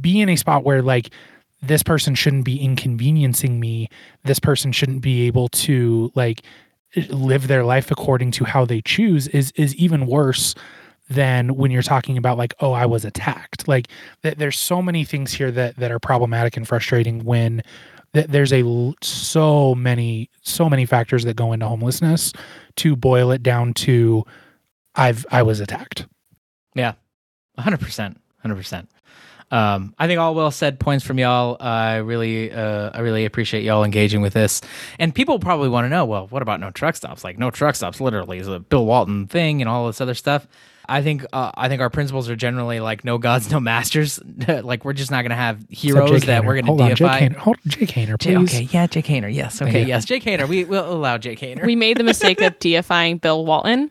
be in a spot where, like, this person shouldn't be inconveniencing me. This person shouldn't be able to, like, live their life according to how they choose is even worse than when you're talking about, like, oh, I was attacked. Like, there's so many things here that are problematic and frustrating when there's so many factors that go into homelessness to boil it down to I was attacked. Yeah. 100%. I think all well said points from y'all. I really appreciate y'all engaging with this. And people probably want to know, well, what about no truck stops? Like, no truck stops literally is a Bill Walton thing and all this other stuff. I think our principles are generally like no gods, no masters. Like, we're just not going to have heroes that we're going to deify. Jake Haener, please. Jake Haener. Yes. Okay. Yeah. Yes. Jake Haener. We will allow Jake Haener. We made the mistake of deifying Bill Walton.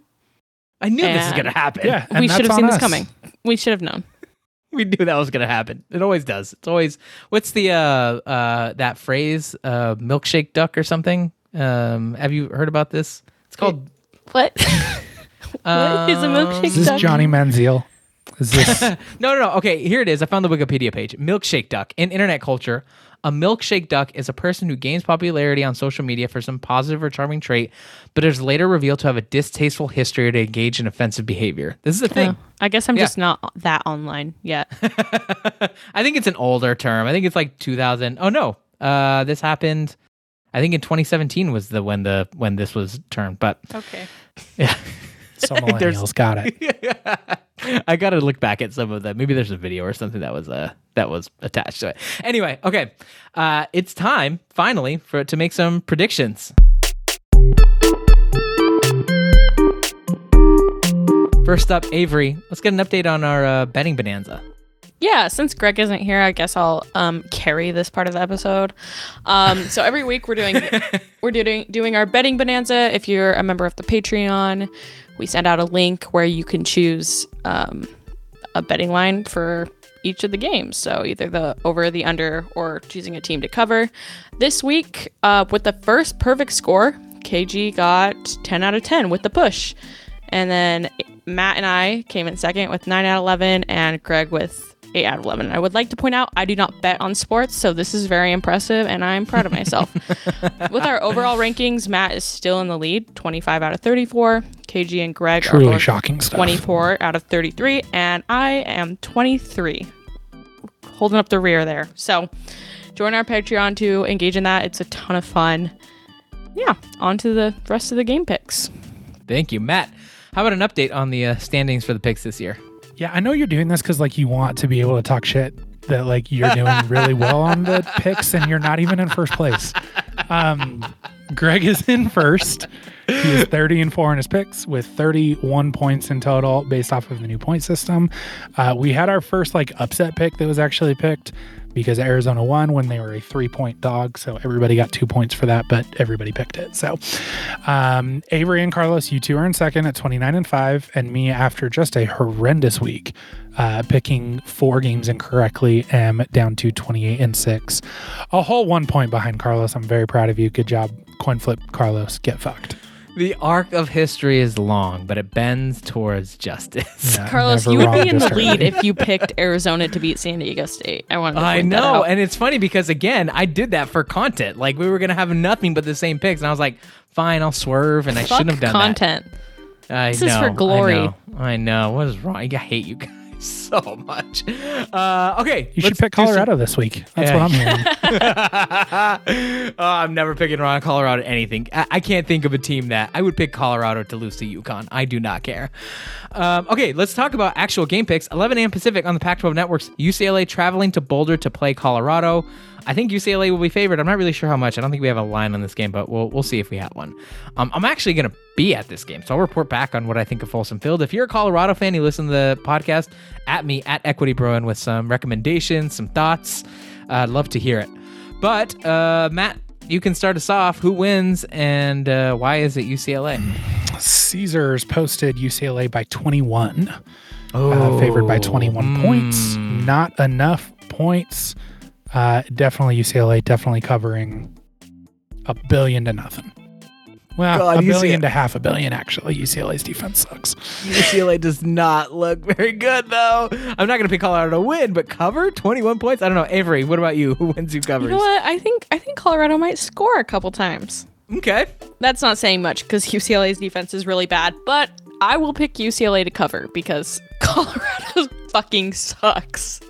I knew this was going to happen. Yeah, we should have seen this coming. We should have known. We knew that was going to happen. It always does. It's always, what's the that phrase, milkshake duck or something? Have you heard about this? It's called what? What is a milkshake duck? Is this Johnny Manziel? Is this? No. Okay, here it is. I found the Wikipedia page. Milkshake duck in internet culture. A milkshake duck is a person who gains popularity on social media for some positive or charming trait, but is later revealed to have a distasteful history or to engage in offensive behavior. This is a thing. I guess I'm just not that online yet. I think it's an older term. I think it's like 2000. Oh no, this happened. I think in 2017 was when this was termed. But okay, yeah. Some millennials got it. I gotta look back at some of that. Maybe there's a video or something that was attached to it. Anyway, okay, it's time finally for it to make some predictions. First up, Avery. Let's get an update on our betting bonanza. yeah, since Greg isn't here, I guess I'll carry this part of the episode. So every week we're doing our betting bonanza. If you're a member of the Patreon, we send out a link where you can choose a betting line for each of the games. So either the over, the under, or choosing a team to cover. This week, with the first perfect score, KG got 10 out of 10 with the push. And then Matt and I came in second with 9 out of 11 and Greg with 8 out of 11. I would like to point out, I do not bet on sports, so this is very impressive and I'm proud of myself. With our overall rankings, Matt is still in the lead, 25 out of 34. KG and Greg truly are both shocking 24 stuff. Out of 33, and I am 23. Holding up the rear there. So join our Patreon to engage in that. It's a ton of fun. Yeah, on to the rest of the game picks. Thank you, Matt. How about an update on the standings for the picks this year? Yeah, I know you're doing this because like you want to be able to talk shit that like you're doing really well on the picks and you're not even in first place. Greg is in first. He is 30-4 in his picks with 31 points in total based off of the new point system. We had our first like upset pick that was actually picked because Arizona won when they were a 3-point dog. So everybody got 2 points for that, but everybody picked it. So Avery and Carlos, you two are in second at 29-5, and me, after just a horrendous week, picking 4 games incorrectly, am down to 28-6, a whole 1 point behind Carlos. I'm very proud of you. Good job. Coin flip, Carlos. Get fucked. The arc of history is long, but it bends towards justice. No, Carlos, you would be in the lead if you picked Arizona to beat San Diego State. I wanted to point that out. I know, and it's funny because, again, I did that for content. Like, we were going to have nothing but the same picks, and I was like, fine, I'll swerve, and I shouldn't have done content. That. This is for glory. I know. What is wrong? I hate you guys so much. Okay. You should pick Colorado this week. That's what I'm hearing. I'm never picking around Colorado anything. I can't think of a team that I would pick Colorado to lose to UConn. I do not care. Okay, let's talk about actual game picks. 11 a.m. Pacific on the Pac-12 Network's UCLA traveling to Boulder to play Colorado. I think UCLA will be favored. I'm not really sure how much. I don't think we have a line on this game, but we'll see if we have one. I'm actually going to be at this game, so I'll report back on what I think of Folsom Field. If you're a Colorado fan, you listen to the podcast, at me, at Equity Bruin, with some recommendations, some thoughts. I'd love to hear it. But, Matt, you can start us off. Who wins, and why is it UCLA? Caesars posted UCLA by 21. Favored by 21 points. Not enough points. Definitely UCLA, definitely covering 1 billion to nothing. Well, God, 1 billion to 500 million, actually. UCLA's defense sucks. UCLA does not look very good, though. I'm not going to pick Colorado to win, but cover 21 points? I don't know. Avery, what about you? Who wins, who covers? You know what? I think Colorado might score a couple times. Okay. That's not saying much because UCLA's defense is really bad, but I will pick UCLA to cover because Colorado fucking sucks.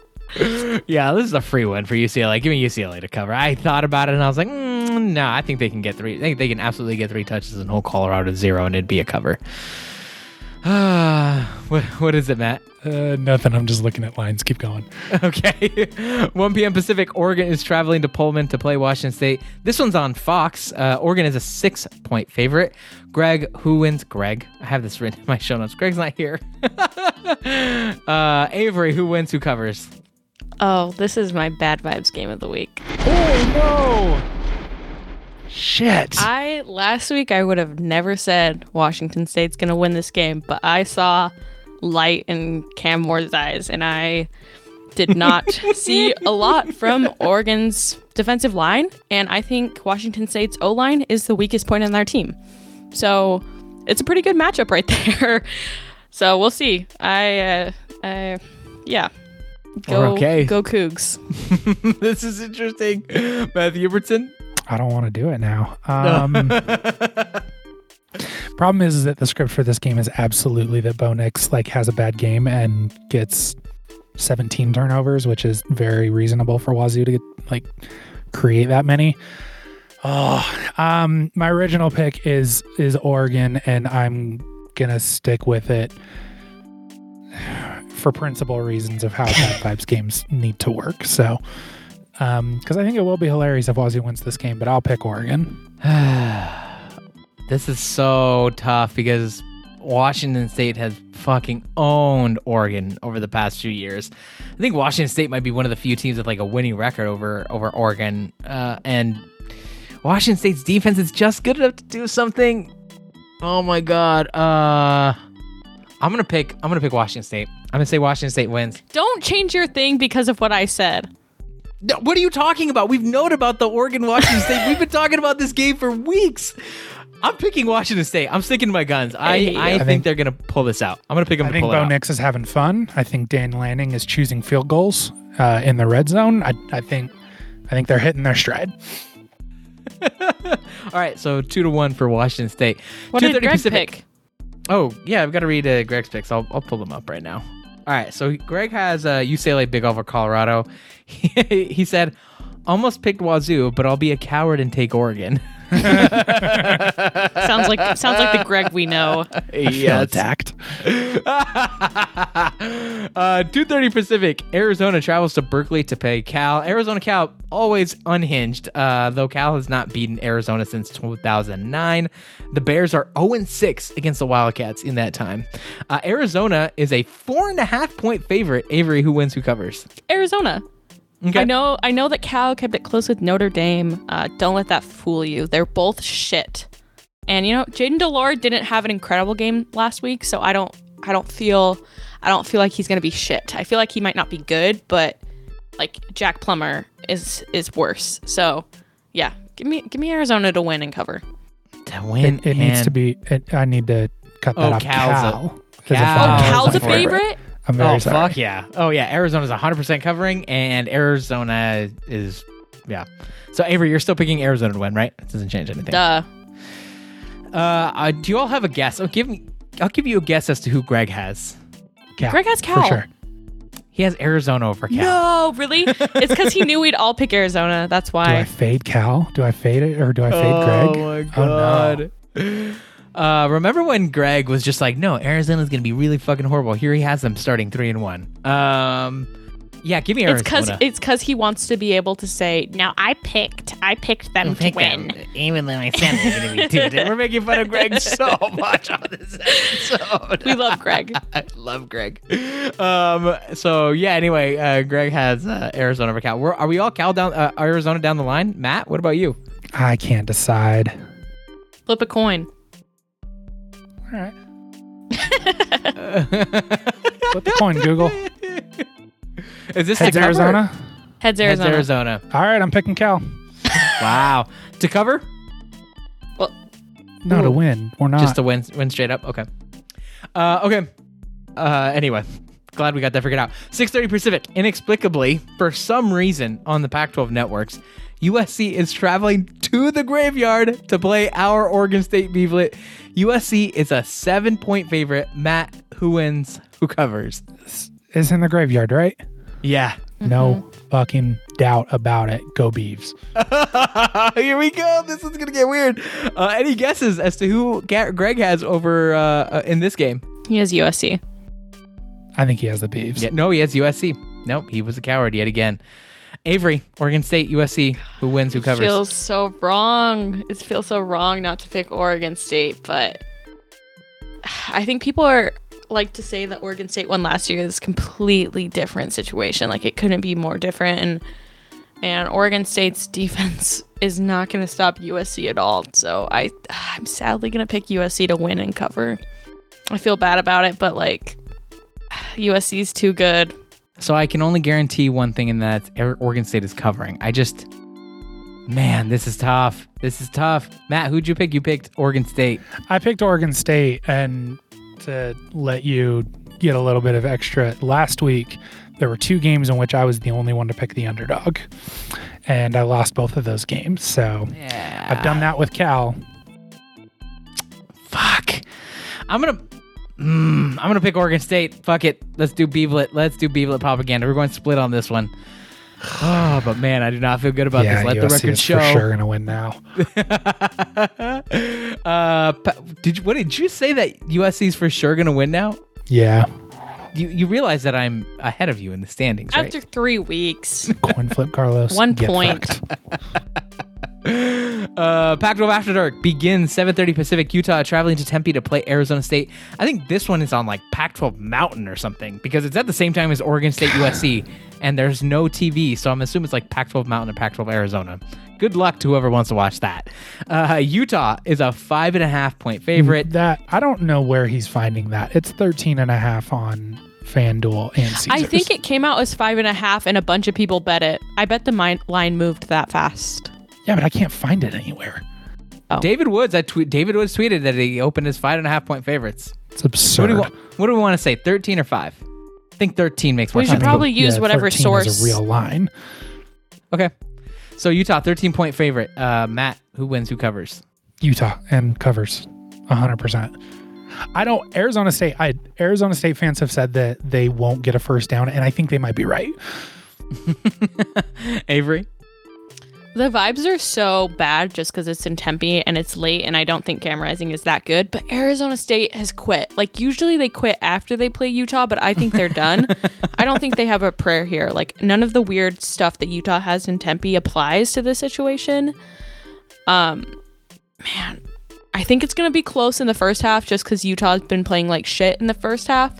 Yeah, this is a free win for UCLA. Give me UCLA to cover. I thought about it and I was like, no, I think they can get three. They can absolutely get 3 touches and hold Colorado to 0, and it'd be a cover. What is it, Matt? Nothing. I'm just looking at lines. Keep going. Okay. 1 p.m. Pacific. Oregon is traveling to Pullman to play Washington State. This one's on Fox. Oregon is a 6-point favorite. Greg, who wins? Greg. I have this written in my show notes. Greg's not here. Avery, who wins? Who covers? Oh, this is my bad vibes game of the week. Oh, no. Shit. Last week, I would have never said Washington State's going to win this game, but I saw light in Cam Ward's eyes, and I did not see a lot from Oregon's defensive line, and I think Washington State's O-line is the weakest point on their team. So it's a pretty good matchup right there. So we'll see. Yeah. Go Cougs. This is interesting. Matthew Hubertson? I don't want to do it now. Problem is that the script for this game is absolutely that Bo Nix has a bad game and gets 17 turnovers, which is very reasonable for Wazoo to create that many. My original pick is Oregon, and I'm gonna stick with it. For principal reasons of how bad vibes games need to work. So, because I think it will be hilarious if Wazoo wins this game, but I'll pick Oregon. This is so tough because Washington State has fucking owned Oregon over the past few years. I think Washington State might be one of the few teams with like a winning record over Oregon. And Washington State's defense is just good enough to do something. Oh my God. I'm gonna pick Washington State. I'm gonna say Washington State wins. Don't change your thing because of what I said. No, what are you talking about? We've known about the Oregon-Washington State. We've been talking about this game for weeks. I'm picking Washington State. I'm sticking to my guns. I think they're going to pull this out. I'm going to pick them to pull it out. I think Bo Nix is having fun. I think Dan Lanning is choosing field goals in the red zone. I think they're hitting their stride. All right, so 2-1 for Washington State. What did Greg pick? Oh, yeah, I've got to read Greg's picks. I'll pull them up right now. All right, so Greg has UCLA big over Colorado. He said, almost picked Wazoo, but I'll be a coward and take Oregon. sounds like the Greg we know. Yeah, attacked. 2:30 Pacific. Arizona travels to Berkeley to play Cal. Arizona Cal always unhinged, though Cal has not beaten Arizona since 2009. The Bears are 0-6 against the Wildcats in that time. Arizona is a 4.5-point favorite. Avery, who wins? Who covers? Arizona. Okay. I know that Cal kept it close with Notre Dame. Don't let that fool you. They're both shit. And Jaden de Laura didn't have an incredible game last week, so I don't feel like he's gonna be shit. I feel like he might not be good, but like Jack Plummer is worse. So yeah, give me Arizona to win and cover. To win, it needs to be. I need to cut that off. Cal's a favorite. I'm very sorry. Fuck yeah. Oh, yeah. Arizona's 100% covering, and Arizona is, yeah. So, Avery, you're still picking Arizona to win, right? It doesn't change anything. Duh. Do you all have a guess? I'll give you a guess as to who Greg has. Cal. Greg has Cal. For sure. He has Arizona over Cal. No, really? It's because he knew we'd all pick Arizona. That's why. Do I fade Cal? Do I fade it, or do I fade Greg? Oh, my God. Oh, no. Remember when Greg was just like, no, Arizona's going to be really fucking horrible. Here he has them starting 3-1. Yeah, give me Arizona. It's because he wants to be able to say, now I picked them to win. Them, even though I said they're going to be two. We're making fun of Greg so much on this episode. We love Greg. I love Greg. So, yeah, anyway, Greg has Arizona over Cal. Are we all Cal down, Arizona down the line? Matt, what about you? I can't decide. Flip a coin. All right. Flip the coin, Google. Is this heads Arizona? Heads Arizona. All right, I'm picking Cal. Wow. To cover? Well, no, to win or not. Just to win straight up. Okay. Okay. Anyway, glad we got that figured out. 6:30 Pacific. Inexplicably, for some reason, on the Pac-12 networks, USC is traveling to the graveyard to play our Oregon State Beavlet. USC is a 7-point favorite. Matt, who wins? Who covers? It's in the graveyard, right? Yeah. Mm-hmm. No fucking doubt about it. Go Beavs. Here we go. This is going to get weird. Any guesses as to who Greg has over in this game? He has USC. I think he has the Beavs. Yeah, no, he has USC. Nope, he was a coward yet again. Avery, Oregon State, USC, who wins, who covers? It feels so wrong. It feels so wrong not to pick Oregon State, but I think people like to say that Oregon State won last year. This completely different situation. Like, it couldn't be more different. And Oregon State's defense is not going to stop USC at all. So I'm sadly going to pick USC to win and cover. I feel bad about it, but like, USC's too good. So I can only guarantee one thing, and that's Oregon State is covering. Man, this is tough. Matt, who'd you pick? You picked Oregon State. I picked Oregon State, and to let you get a little bit of extra, last week there were two games in which I was the only one to pick the underdog, and I lost both of those games. So yeah. I've done that with Cal. Fuck. I'm gonna pick Oregon State. Fuck it. Let's do Beavlet propaganda. We're going to split on this one. Oh, but man, I do not feel good about this. Let USC the record show. For sure gonna win now. What did you say that USC is for sure gonna win now? Yeah. You realize that I'm ahead of you in the standings, right? After 3 weeks. Coin flip, Carlos. 1 point. Pac-12 After Dark begins 7:30 Pacific, Utah, traveling to Tempe to play Arizona State. I think this one is on like Pac-12 Mountain or something because it's at the same time as Oregon State USC, and there's no TV, so I'm assuming it's like Pac-12 Mountain or Pac-12 Arizona. Good luck to whoever wants to watch that. Utah is a 5.5-point favorite. That I don't know where he's finding that. It's 13.5 on FanDuel and Caesars. I think it came out as 5.5, and a bunch of people bet it. I bet the line moved that fast. Yeah, but I can't find it anywhere. Oh. David Woods tweeted that he opened his 5.5-point favorites. It's absurd. What do we want to say? 13 or 5? I think 13 makes more sense. We should probably use whatever source is a real line. Okay. So Utah, 13-point favorite. Matt, who wins? Who covers? Utah and covers, 100%. Arizona State. Arizona State fans have said that they won't get a first down, and I think they might be right. Avery, the vibes are so bad just because it's in Tempe and it's late, and I don't think Cam Rising is that good. But Arizona State has quit. Like usually they quit after they play Utah, but I think they're done. I don't think they have a prayer here. Like none of the weird stuff that Utah has in Tempe applies to this situation. Man. I think it's going to be close in the first half just because Utah's been playing like shit in the first half.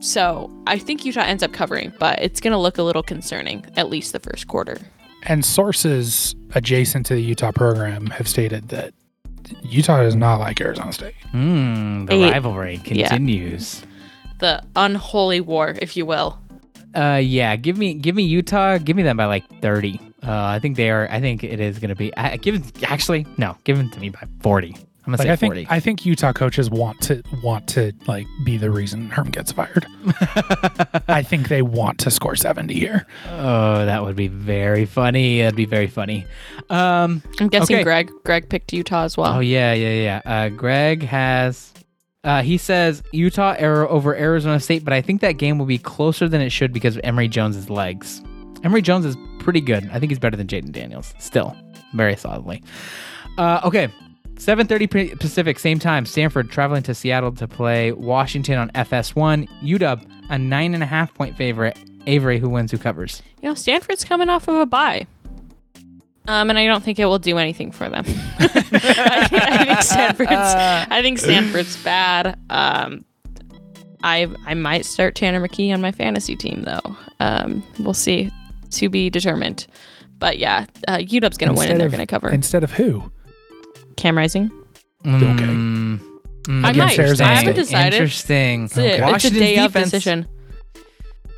So I think Utah ends up covering, but it's going to look a little concerning, at least the first quarter. And sources adjacent to the Utah program have stated that Utah does not like Arizona State. The rivalry continues. Yeah. The unholy war, if you will. Yeah, give me Utah. Give me them by like 30. Give them to me by 40. I'm gonna say 40. I think Utah coaches want to like be the reason Herm gets fired. I think they want to score 70 here. Oh, that would be very funny. That'd be very funny. I'm guessing okay. Greg picked Utah as well. Oh yeah. Greg has. He says Utah over Arizona State, but I think that game will be closer than it should because of Emory Jones's legs. Emory Jones is pretty good. I think he's better than Jaden Daniels. Still, very solidly. Okay. 7:30 Pacific, same time. Stanford traveling to Seattle to play Washington on FS1. UW, a 9.5-point favorite. Avery, who wins, who covers? You know, Stanford's coming off of a bye. And I don't think it will do anything for them. I think Stanford's bad. I might start Tanner McKee on my fantasy team, though. We'll see. To be determined. But yeah, UW's going to win and they're going to cover. Instead of who? Cam Rising. Okay. I haven't decided. Interesting. Okay. It's a day of decision.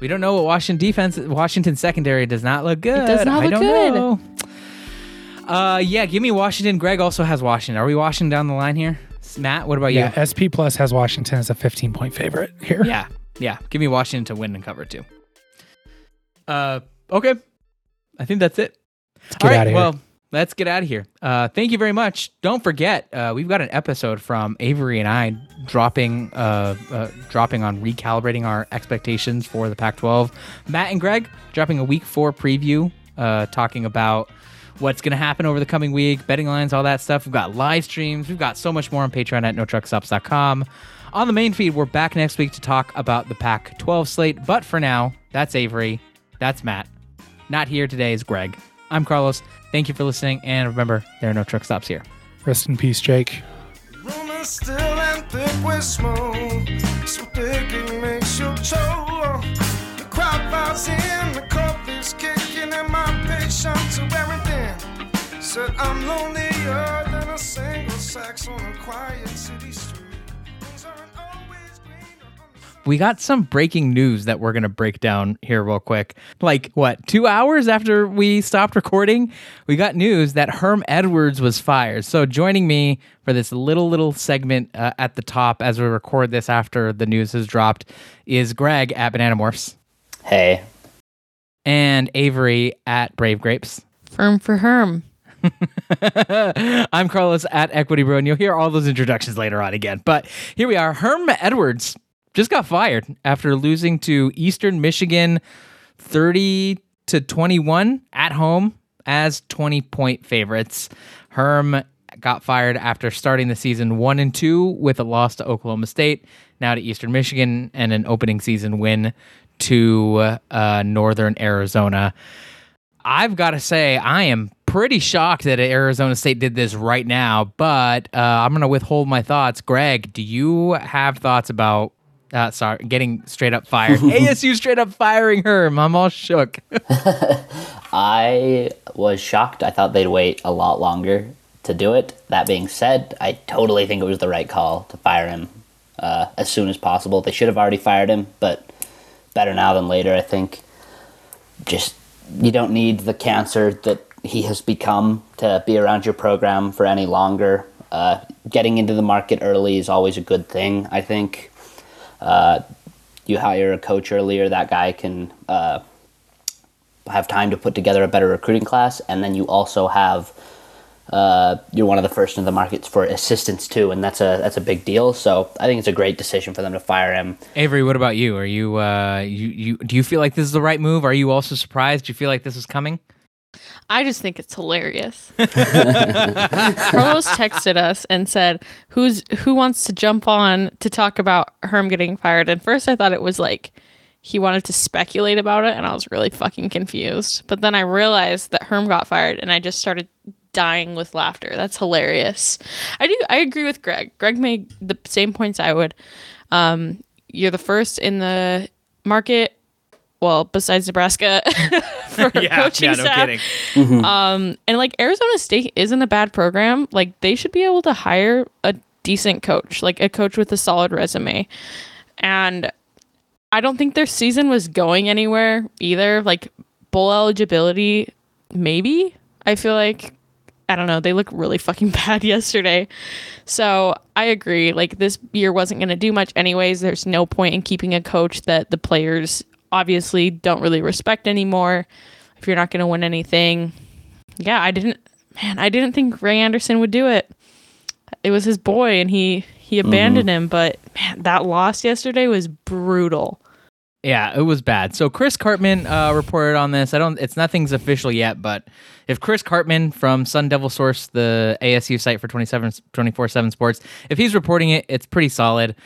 We don't know what Washington secondary does not look good. It does not look good. Know. Yeah, give me Washington. Greg also has Washington. Are we Washington down the line here? Matt, what about you? Yeah, SP Plus has Washington as a 15-point favorite here. Yeah. Give me Washington to win and cover too. Okay. I think that's it. Let's get out of here. Thank you very much. Don't forget, we've got an episode from Avery and I dropping on recalibrating our expectations for the Pac-12. Matt and Greg dropping a week 4 preview, talking about what's going to happen over the coming week, betting lines, all that stuff. We've got live streams. We've got so much more on Patreon at NoTruckStops.com. On the main feed, we're back next week to talk about the Pac-12 slate. But for now, that's Avery. That's Matt. Not here today is Greg. I'm Carlos. Thank you for listening. And remember, there are no truck stops here. Rest in peace, Jake. Room is still and thick with smoke. So thick it makes you choke. The crowd bows in. The coffee's kicking and my patience to everything. Said I'm lonelier than a single sax on a quiet city street. We got some breaking news that we're going to break down here real quick. Like, 2 hours after we stopped recording, we got news that Herm Edwards was fired. So joining me for this little segment at the top as we record this after the news has dropped is Greg at Banana Morphs. Hey. And Avery at Brave Grapes. Firm for Herm. I'm Carlos at Equity Bruin. You'll hear all those introductions later on again. But here we are. Herm Edwards just got fired after losing to Eastern Michigan 30-21 at home as 20-point favorites. Herm got fired after starting the season 1-2 with a loss to Oklahoma State, now to Eastern Michigan, and an opening season win to Northern Arizona. I've got to say, I am pretty shocked that Arizona State did this right now, but I'm going to withhold my thoughts. Greg, do you have thoughts about getting straight up fired? ASU straight up firing Herm. I'm all shook. I was shocked. I thought they'd wait a lot longer to do it. That being said, I totally think it was the right call to fire him as soon as possible. They should have already fired him, but better now than later, I think. Just, you don't need the cancer that he has become to be around your program for any longer. Getting into the market early is always a good thing, I think. You hire a coach earlier, that guy can have time to put together a better recruiting class, and then you also have you're one of the first in the markets for assistants too, and that's a big deal. So I think it's a great decision for them to fire him. Avery, what about you? Are you do you feel like this is the right move? Are you also surprised? Do you feel like this is coming? I just think it's hilarious. Carlos texted us and said, "Who wants to jump on to talk about Herm getting fired?" And first, I thought it was like he wanted to speculate about it, and I was really fucking confused. But then I realized that Herm got fired, and I just started dying with laughter. That's hilarious. I agree with Greg. Greg made the same points I would. You're the first in the market. Well, besides Nebraska, for coaching staff. No kidding. And like Arizona State isn't a bad program. Like they should be able to hire a decent coach, like a coach with a solid resume. And I don't think their season was going anywhere either. Like bowl eligibility, maybe. I feel like, I don't know, they look really fucking bad yesterday. So I agree. Like this year wasn't going to do much anyways. There's no point in keeping a coach that the players obviously don't really respect anymore if you're not going to win anything. Yeah, I didn't think Ray Anderson would do it. It was his boy and he abandoned him, but man, that loss yesterday was brutal. Yeah, it was bad. So Chris Karpman reported on this. Nothing's official yet, but if Chris Karpman from Sun Devil Source, the ASU site for 24/7 Sports, if he's reporting it, it's pretty solid.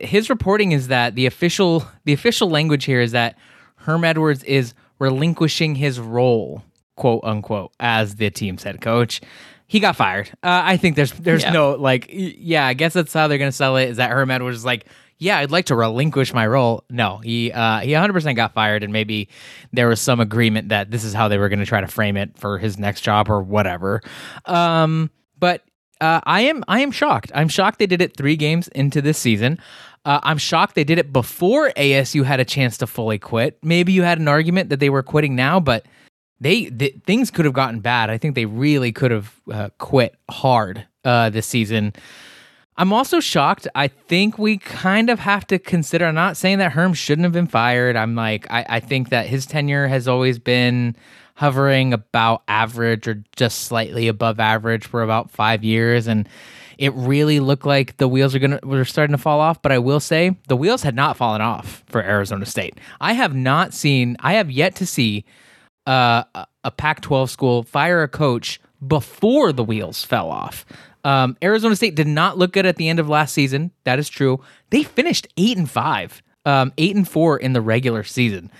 His reporting is that the official language here is that Herm Edwards is relinquishing his role, quote unquote, as the team's head coach. He got fired. I think there's no like, yeah, I guess that's how they're gonna sell it. Is that Herm Edwards is like, yeah, I'd like to relinquish my role. No, he 100% got fired, and maybe there was some agreement that this is how they were going to try to frame it for his next job or whatever. But I am shocked. I'm shocked they did it 3 games into this season. I'm shocked they did it before ASU had a chance to fully quit. Maybe you had an argument that they were quitting now, but things could have gotten bad. I think they really could have quit hard this season. I'm also shocked. I think we kind of have to consider, I'm not saying that Herm shouldn't have been fired. I'm like, I think that his tenure has always been hovering about average or just slightly above average for about 5 years. And it really looked like the wheels were starting to fall off. But I will say the wheels had not fallen off for Arizona State. I have yet to see a Pac-12 school fire a coach before the wheels fell off. Arizona State did not look good at the end of last season. That is true. They finished 8-5, 8-4 in the regular season.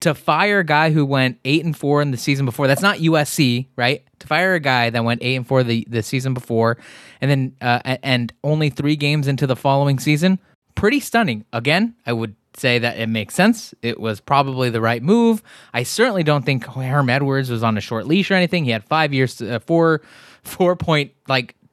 To fire a guy who went 8-4 in the season before, that's not USC, right? To fire a guy that went 8-4 the season before, and then and only 3 games into the following season, pretty stunning. Again, I would say that it makes sense. It was probably the right move. I certainly don't think Herm Edwards was on a short leash or anything. He had 5 years,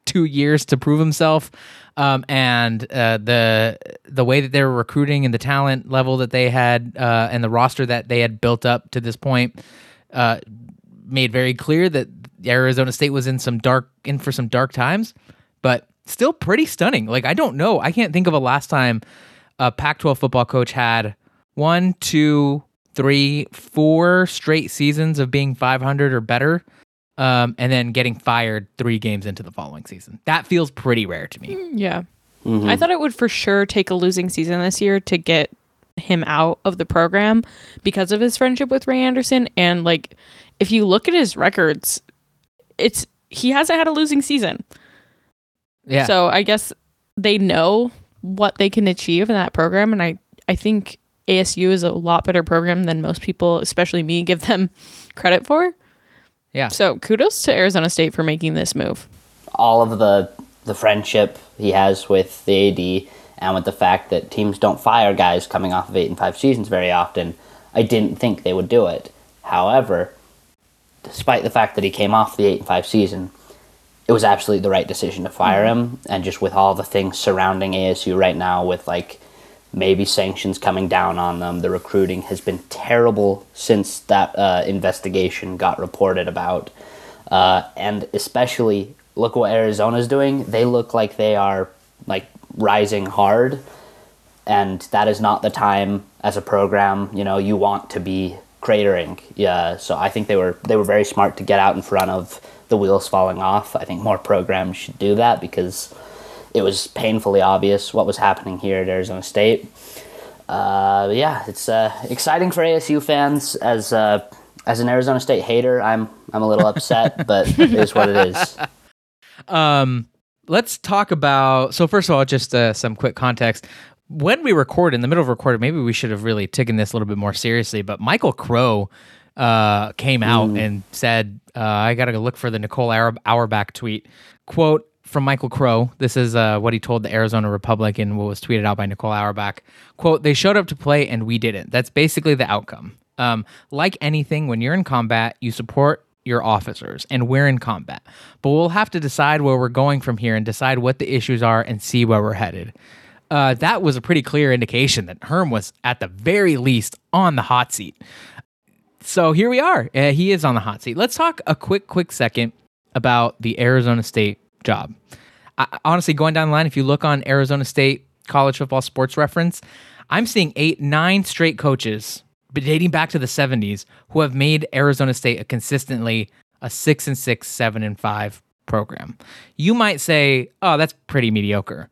2 years to prove himself, and the way that they were recruiting and the talent level that they had and the roster that they had built up to this point made very clear that Arizona State was in for some dark times, but still pretty stunning. Like I don't know, I can't think of a last time a Pac-12 football coach had 4 straight seasons of being 500 or better. And then getting fired 3 games into the following season. That feels pretty rare to me. Yeah. Mm-hmm. I thought it would for sure take a losing season this year to get him out of the program because of his friendship with Ray Anderson. And like, if you look at his records, he hasn't had a losing season. Yeah. So I guess they know what they can achieve in that program. And I think ASU is a lot better program than most people, especially me, give them credit for. Yeah. So kudos to Arizona State for making this move. All of the friendship he has with the AD and with the fact that teams don't fire guys coming off of 8-5 seasons very often, I didn't think they would do it. However, despite the fact that he came off the 8-5 season, it was absolutely the right decision to fire him. And just with all the things surrounding ASU right now, with like maybe sanctions coming down on them, the recruiting has been terrible since that investigation got reported about. And especially, look what Arizona's doing. They look like they are like rising hard, and that is not the time as a program, you know, you want to be cratering. Yeah, so I think they were very smart to get out in front of the wheels falling off. I think more programs should do that because it was painfully obvious what was happening here at Arizona State. Yeah, it's exciting for ASU fans. As an Arizona State hater, I'm a little upset, but it is what it is. Let's talk about, so first of all, just some quick context. When we record, in the middle of recording, maybe we should have really taken this a little bit more seriously, but Michael Crow came out and said, I got to go look for the Nicole Auerbach tweet. Quote from Michael Crow. This is what he told the Arizona Republic in what was tweeted out by Nicole Auerbach. Quote, "They showed up to play and we didn't. That's basically the outcome. Like anything, when you're in combat, you support your officers, and we're in combat. But we'll have to decide where we're going from here and decide what the issues are and see where we're headed." That was a pretty clear indication that Herm was at the very least on the hot seat. So here we are. He is on the hot seat. Let's talk a quick second about the Arizona State job. I, honestly, going down the line, if you look on Arizona State College Football Sports Reference, I'm seeing 8-9 straight coaches, but dating back to the 70s, who have made Arizona State a consistently a 6-6, 7-5 program. You might say, oh, that's pretty mediocre.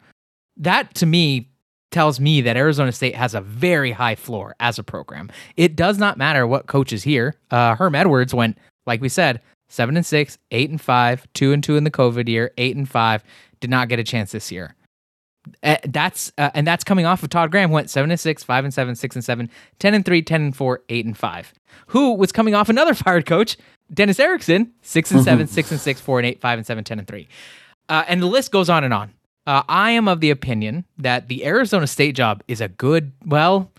That, to me, tells me that Arizona State has a very high floor as a program. It does not matter what coach is here. Herm Edwards went, like we said, 7-6, 8-5, 2-2 in the COVID year, 8-5, did not get a chance this year. And that's coming off of Todd Graham, went 7-6, 5-7, 6-7, 10-3, 10-4, 8-5. Who was coming off another fired coach, Dennis Erickson, 6-7, 6-6, 4-8, 5-7, 10-3, and the list goes on and on. I am of the opinion that the Arizona State job is a good, well,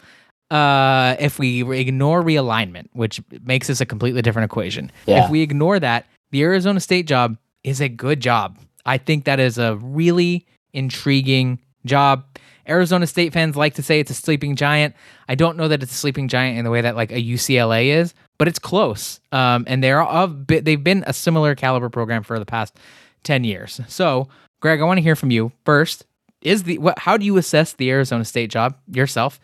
if we ignore realignment, which makes this a completely different equation. Yeah. If we ignore that, the Arizona State job is a good job. I think that is a really intriguing job. Arizona State fans like to say it's a sleeping giant. I don't know that it's a sleeping giant in the way that like a UCLA is, but it's close. And they've been a similar caliber program for the past 10 years. So, Greg, I want to hear from you first. How do you assess the Arizona State job yourself?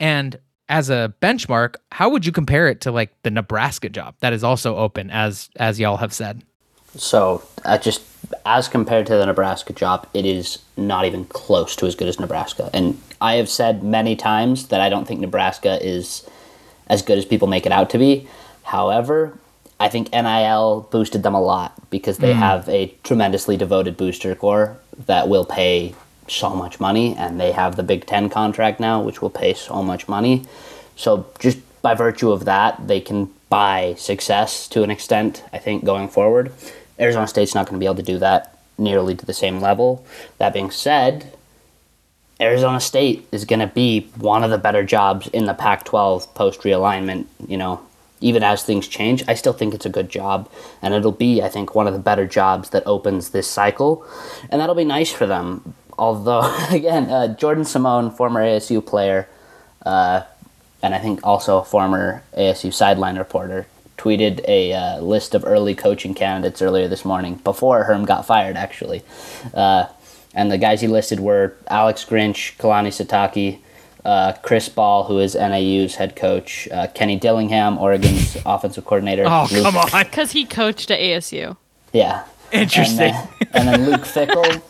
And as a benchmark, how would you compare it to like the Nebraska job that is also open, as y'all have said? So, just as compared to the Nebraska job, it is not even close to as good as Nebraska. And I have said many times that I don't think Nebraska is as good as people make it out to be. However, I think NIL boosted them a lot because they have a tremendously devoted booster corps that will pay so much money, and they have the Big Ten contract now, which will pay so much money. So just by virtue of that, they can buy success to an extent, I think, going forward. Arizona State's not going to be able to do that nearly to the same level. That being said, Arizona State is going to be one of the better jobs in the Pac-12 post-realignment, you know, even as things change. I still think it's a good job, and it'll be, I think, one of the better jobs that opens this cycle, and that'll be nice for them. Although, again, Jordan Simone, former ASU player, and I think also a former ASU sideline reporter, tweeted a list of early coaching candidates earlier this morning, before Herm got fired, actually. And the guys he listed were Alex Grinch, Kalani Sitake, Chris Ball, who is NAU's head coach, Kenny Dillingham, Oregon's offensive coordinator. Oh, come on. Because he coached at ASU. Yeah. Interesting. And then Luke Fickell,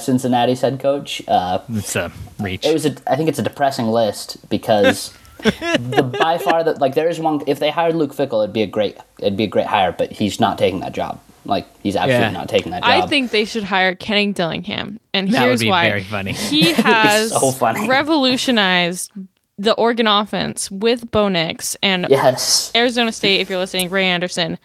Cincinnati's head coach. It's a reach. I think it's a depressing list because... there is one. If they hired Luke Fickell, it'd be a great hire, but he's not taking that job. Like, he's absolutely not taking that job. I think they should hire Kenny Dillingham, and that here's would be why. Very funny. He has so funny. Revolutionized the Oregon offense with Bo Nix and Arizona State, if you're listening, Ray Anderson,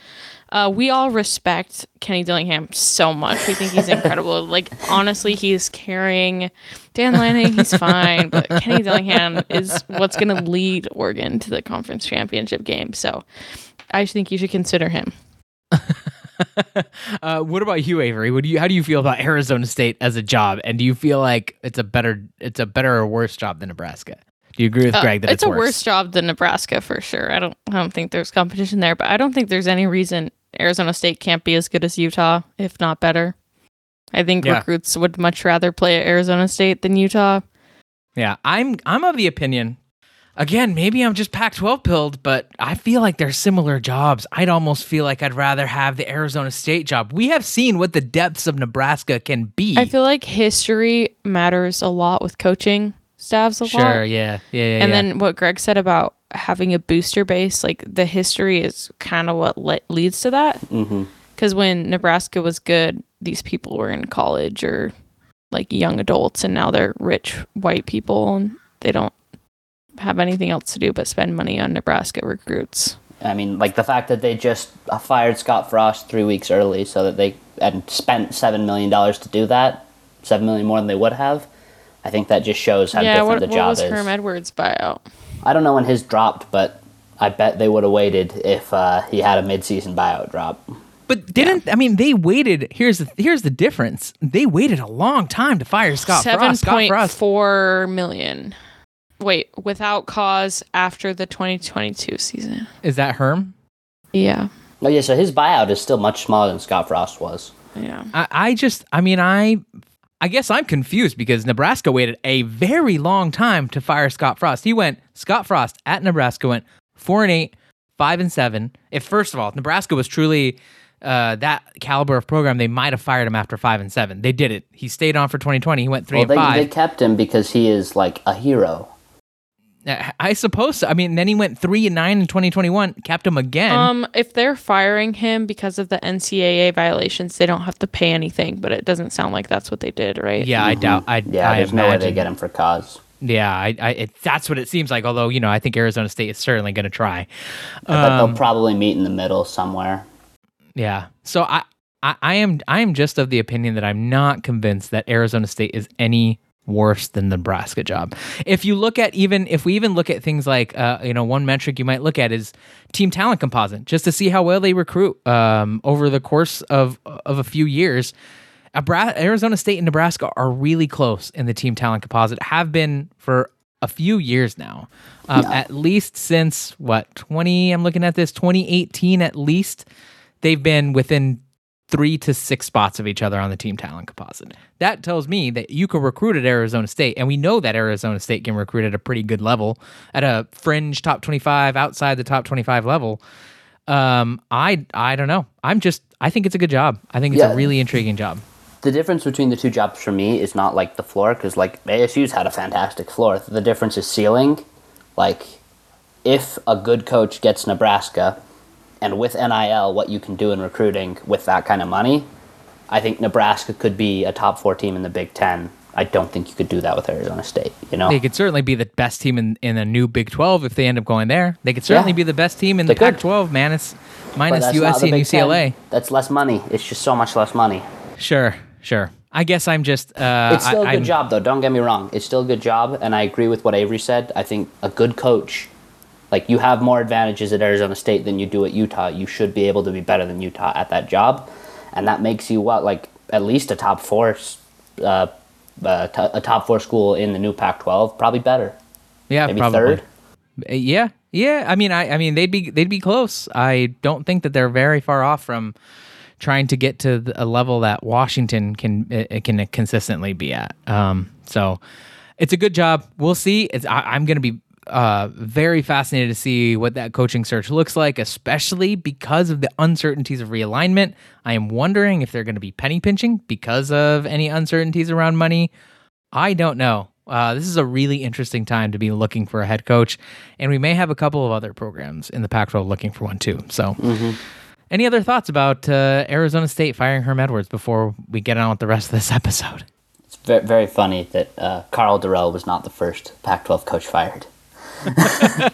we all respect Kenny Dillingham so much. We think he's incredible. Like, honestly, he's carrying Dan Lanning. He's fine. But Kenny Dillingham is what's going to lead Oregon to the conference championship game. So I think you should consider him. What about you, Avery? How do you feel about Arizona State as a job? And do you feel like it's a better or worse job than Nebraska? Do you agree with Greg that it's worse? It's a worse job than Nebraska for sure. I don't think there's competition there, but I don't think there's any reason Arizona State can't be as good as Utah, if not better. I think recruits would much rather play at Arizona State than Utah. Yeah, I'm of the opinion. Again, maybe I'm just Pac-12 pilled, but I feel like they're similar jobs. I'd almost feel like I'd rather have the Arizona State job. We have seen what the depths of Nebraska can be. I feel like history matters a lot with coaching staffs lot. Sure, yeah. Then what Greg said about having a booster base, like the history is kind of what leads to that. Mm-hmm. Because when Nebraska was good, these people were in college or like young adults, and now they're rich white people, and they don't have anything else to do but spend money on Nebraska recruits. I mean, like the fact that they just fired Scott Frost 3 weeks early so that they and spent $7 million to do that, $7 million more than they would have. I think that just shows how different the job is. Yeah, what was Herm Edwards' buyout? I don't know when his dropped, but I bet they would have waited if he had a midseason buyout drop. But they waited. Here's the difference. They waited a long time to fire Scott Frost. $7.4 million. Wait, without cause after the 2022 season. Is that Herm? Yeah. Oh, yeah, so his buyout is still much smaller than Scott Frost was. Yeah. I guess I'm confused because Nebraska waited a very long time to fire Scott Frost. Scott Frost at Nebraska went 4-8, 5-7. If, first of all, if Nebraska was truly that caliber of program, they might have fired him after 5-7. They didn't. He stayed on for 2020. He went 3-5. They kept him because he is like a hero. I suppose so. I mean, then he went 3-9 in 2021, kept him again. If they're firing him because of the NCAA violations, they don't have to pay anything, but it doesn't sound like that's what they did, right? Yeah, mm-hmm. I doubt. I there's no way they get him for cause. Yeah, that's what it seems like, although, I think Arizona State is certainly going to try. But they'll probably meet in the middle somewhere. Yeah, so I am just of the opinion that I'm not convinced that Arizona State is any worse than the Nebraska job. If you look at if we look at things like one metric you might look at is team talent composite, just to see how well they recruit over the course of a few years. Arizona State and Nebraska are really close in the team talent composite, have been for a few years now, at least since 2018 at least. They've been within 3 to 6 spots of each other on the team talent composite. That tells me that you can recruit at Arizona State, and we know that Arizona State can recruit at a pretty good level, at a fringe top 25, outside the top 25 level. I don't know. I think it's a good job. I think it's a really intriguing job. The difference between the two jobs for me is not like the floor, because like ASU's had a fantastic floor. The difference is ceiling. Like if a good coach gets Nebraska, and with NIL, what you can do in recruiting with that kind of money, I think Nebraska could be a top 4 team in the Big Ten. I don't think you could do that with Arizona State. They could certainly be the best team in a new Big 12 if they end up going there. They could certainly be the best team in the Pac-12, minus USC and UCLA. 10. That's less money. It's just so much less money. Sure. I guess I'm just... it's still a good job, though. Don't get me wrong. It's still a good job, and I agree with what Avery said. I think a good coach... Like, you have more advantages at Arizona State than you do at Utah. You should be able to be better than Utah at that job. And that makes you, at least a top 4 school in the new Pac-12, probably better. Yeah, maybe probably. Third. Yeah. I mean, they'd be close. I don't think that they're very far off from trying to get to a level that Washington can consistently be at. So it's a good job. We'll see. I'm going to be... very fascinated to see what that coaching search looks like, especially because of the uncertainties of realignment. I am wondering if they're going to be penny pinching because of any uncertainties around money. I don't know. This is a really interesting time to be looking for a head coach, and we may have a couple of other programs in the Pac-12 looking for one too. So any other thoughts about Arizona State firing Herm Edwards before we get on with the rest of this episode? It's very, very funny that Carl Durrell was not the first Pac-12 coach fired. You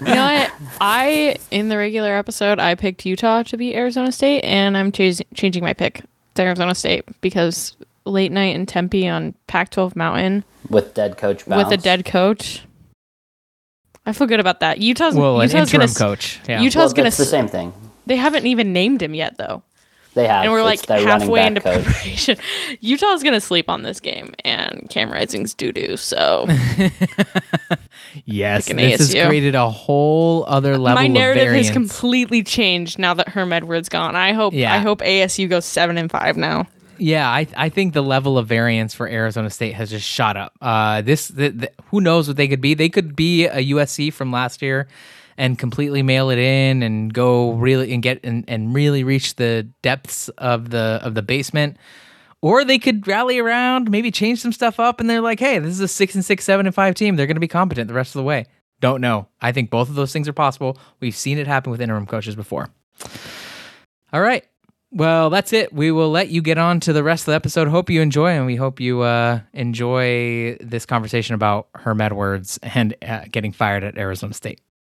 know what? In the regular episode, I picked Utah to beat Arizona State, and I'm changing my pick to Arizona State because late night in Tempe on Pac-12 Mountain. With dead coach bounce. With a dead coach. I feel good about that. Utah's an interim coach. Yeah. Utah's going to... It's the same thing. They haven't even named him yet, though. They have. And we're halfway into preparation. Utah's going to sleep on this game, and Cam Rising's doo-doo, so... Yes, this has created a whole other level of variance. My narrative has completely changed now that Herm Edwards gone. I hope ASU goes 7-5 now. Yeah, I think the level of variance for Arizona State has just shot up. Who knows what they could be? They could be a USC from last year and completely mail it in and go really and get and really reach the depths of the basement, or they could rally around, maybe change some stuff up, and they're like, hey, this is a 6-6, 7-5 team. They're going to be competent the rest of the way. Don't know. I think both of those things are possible. We've seen it happen with interim coaches before. All right. Well, that's it. We will let you get on to the rest of the episode. Hope you enjoy, and we hope you enjoy this conversation about Herm Edwards and getting fired at Arizona State.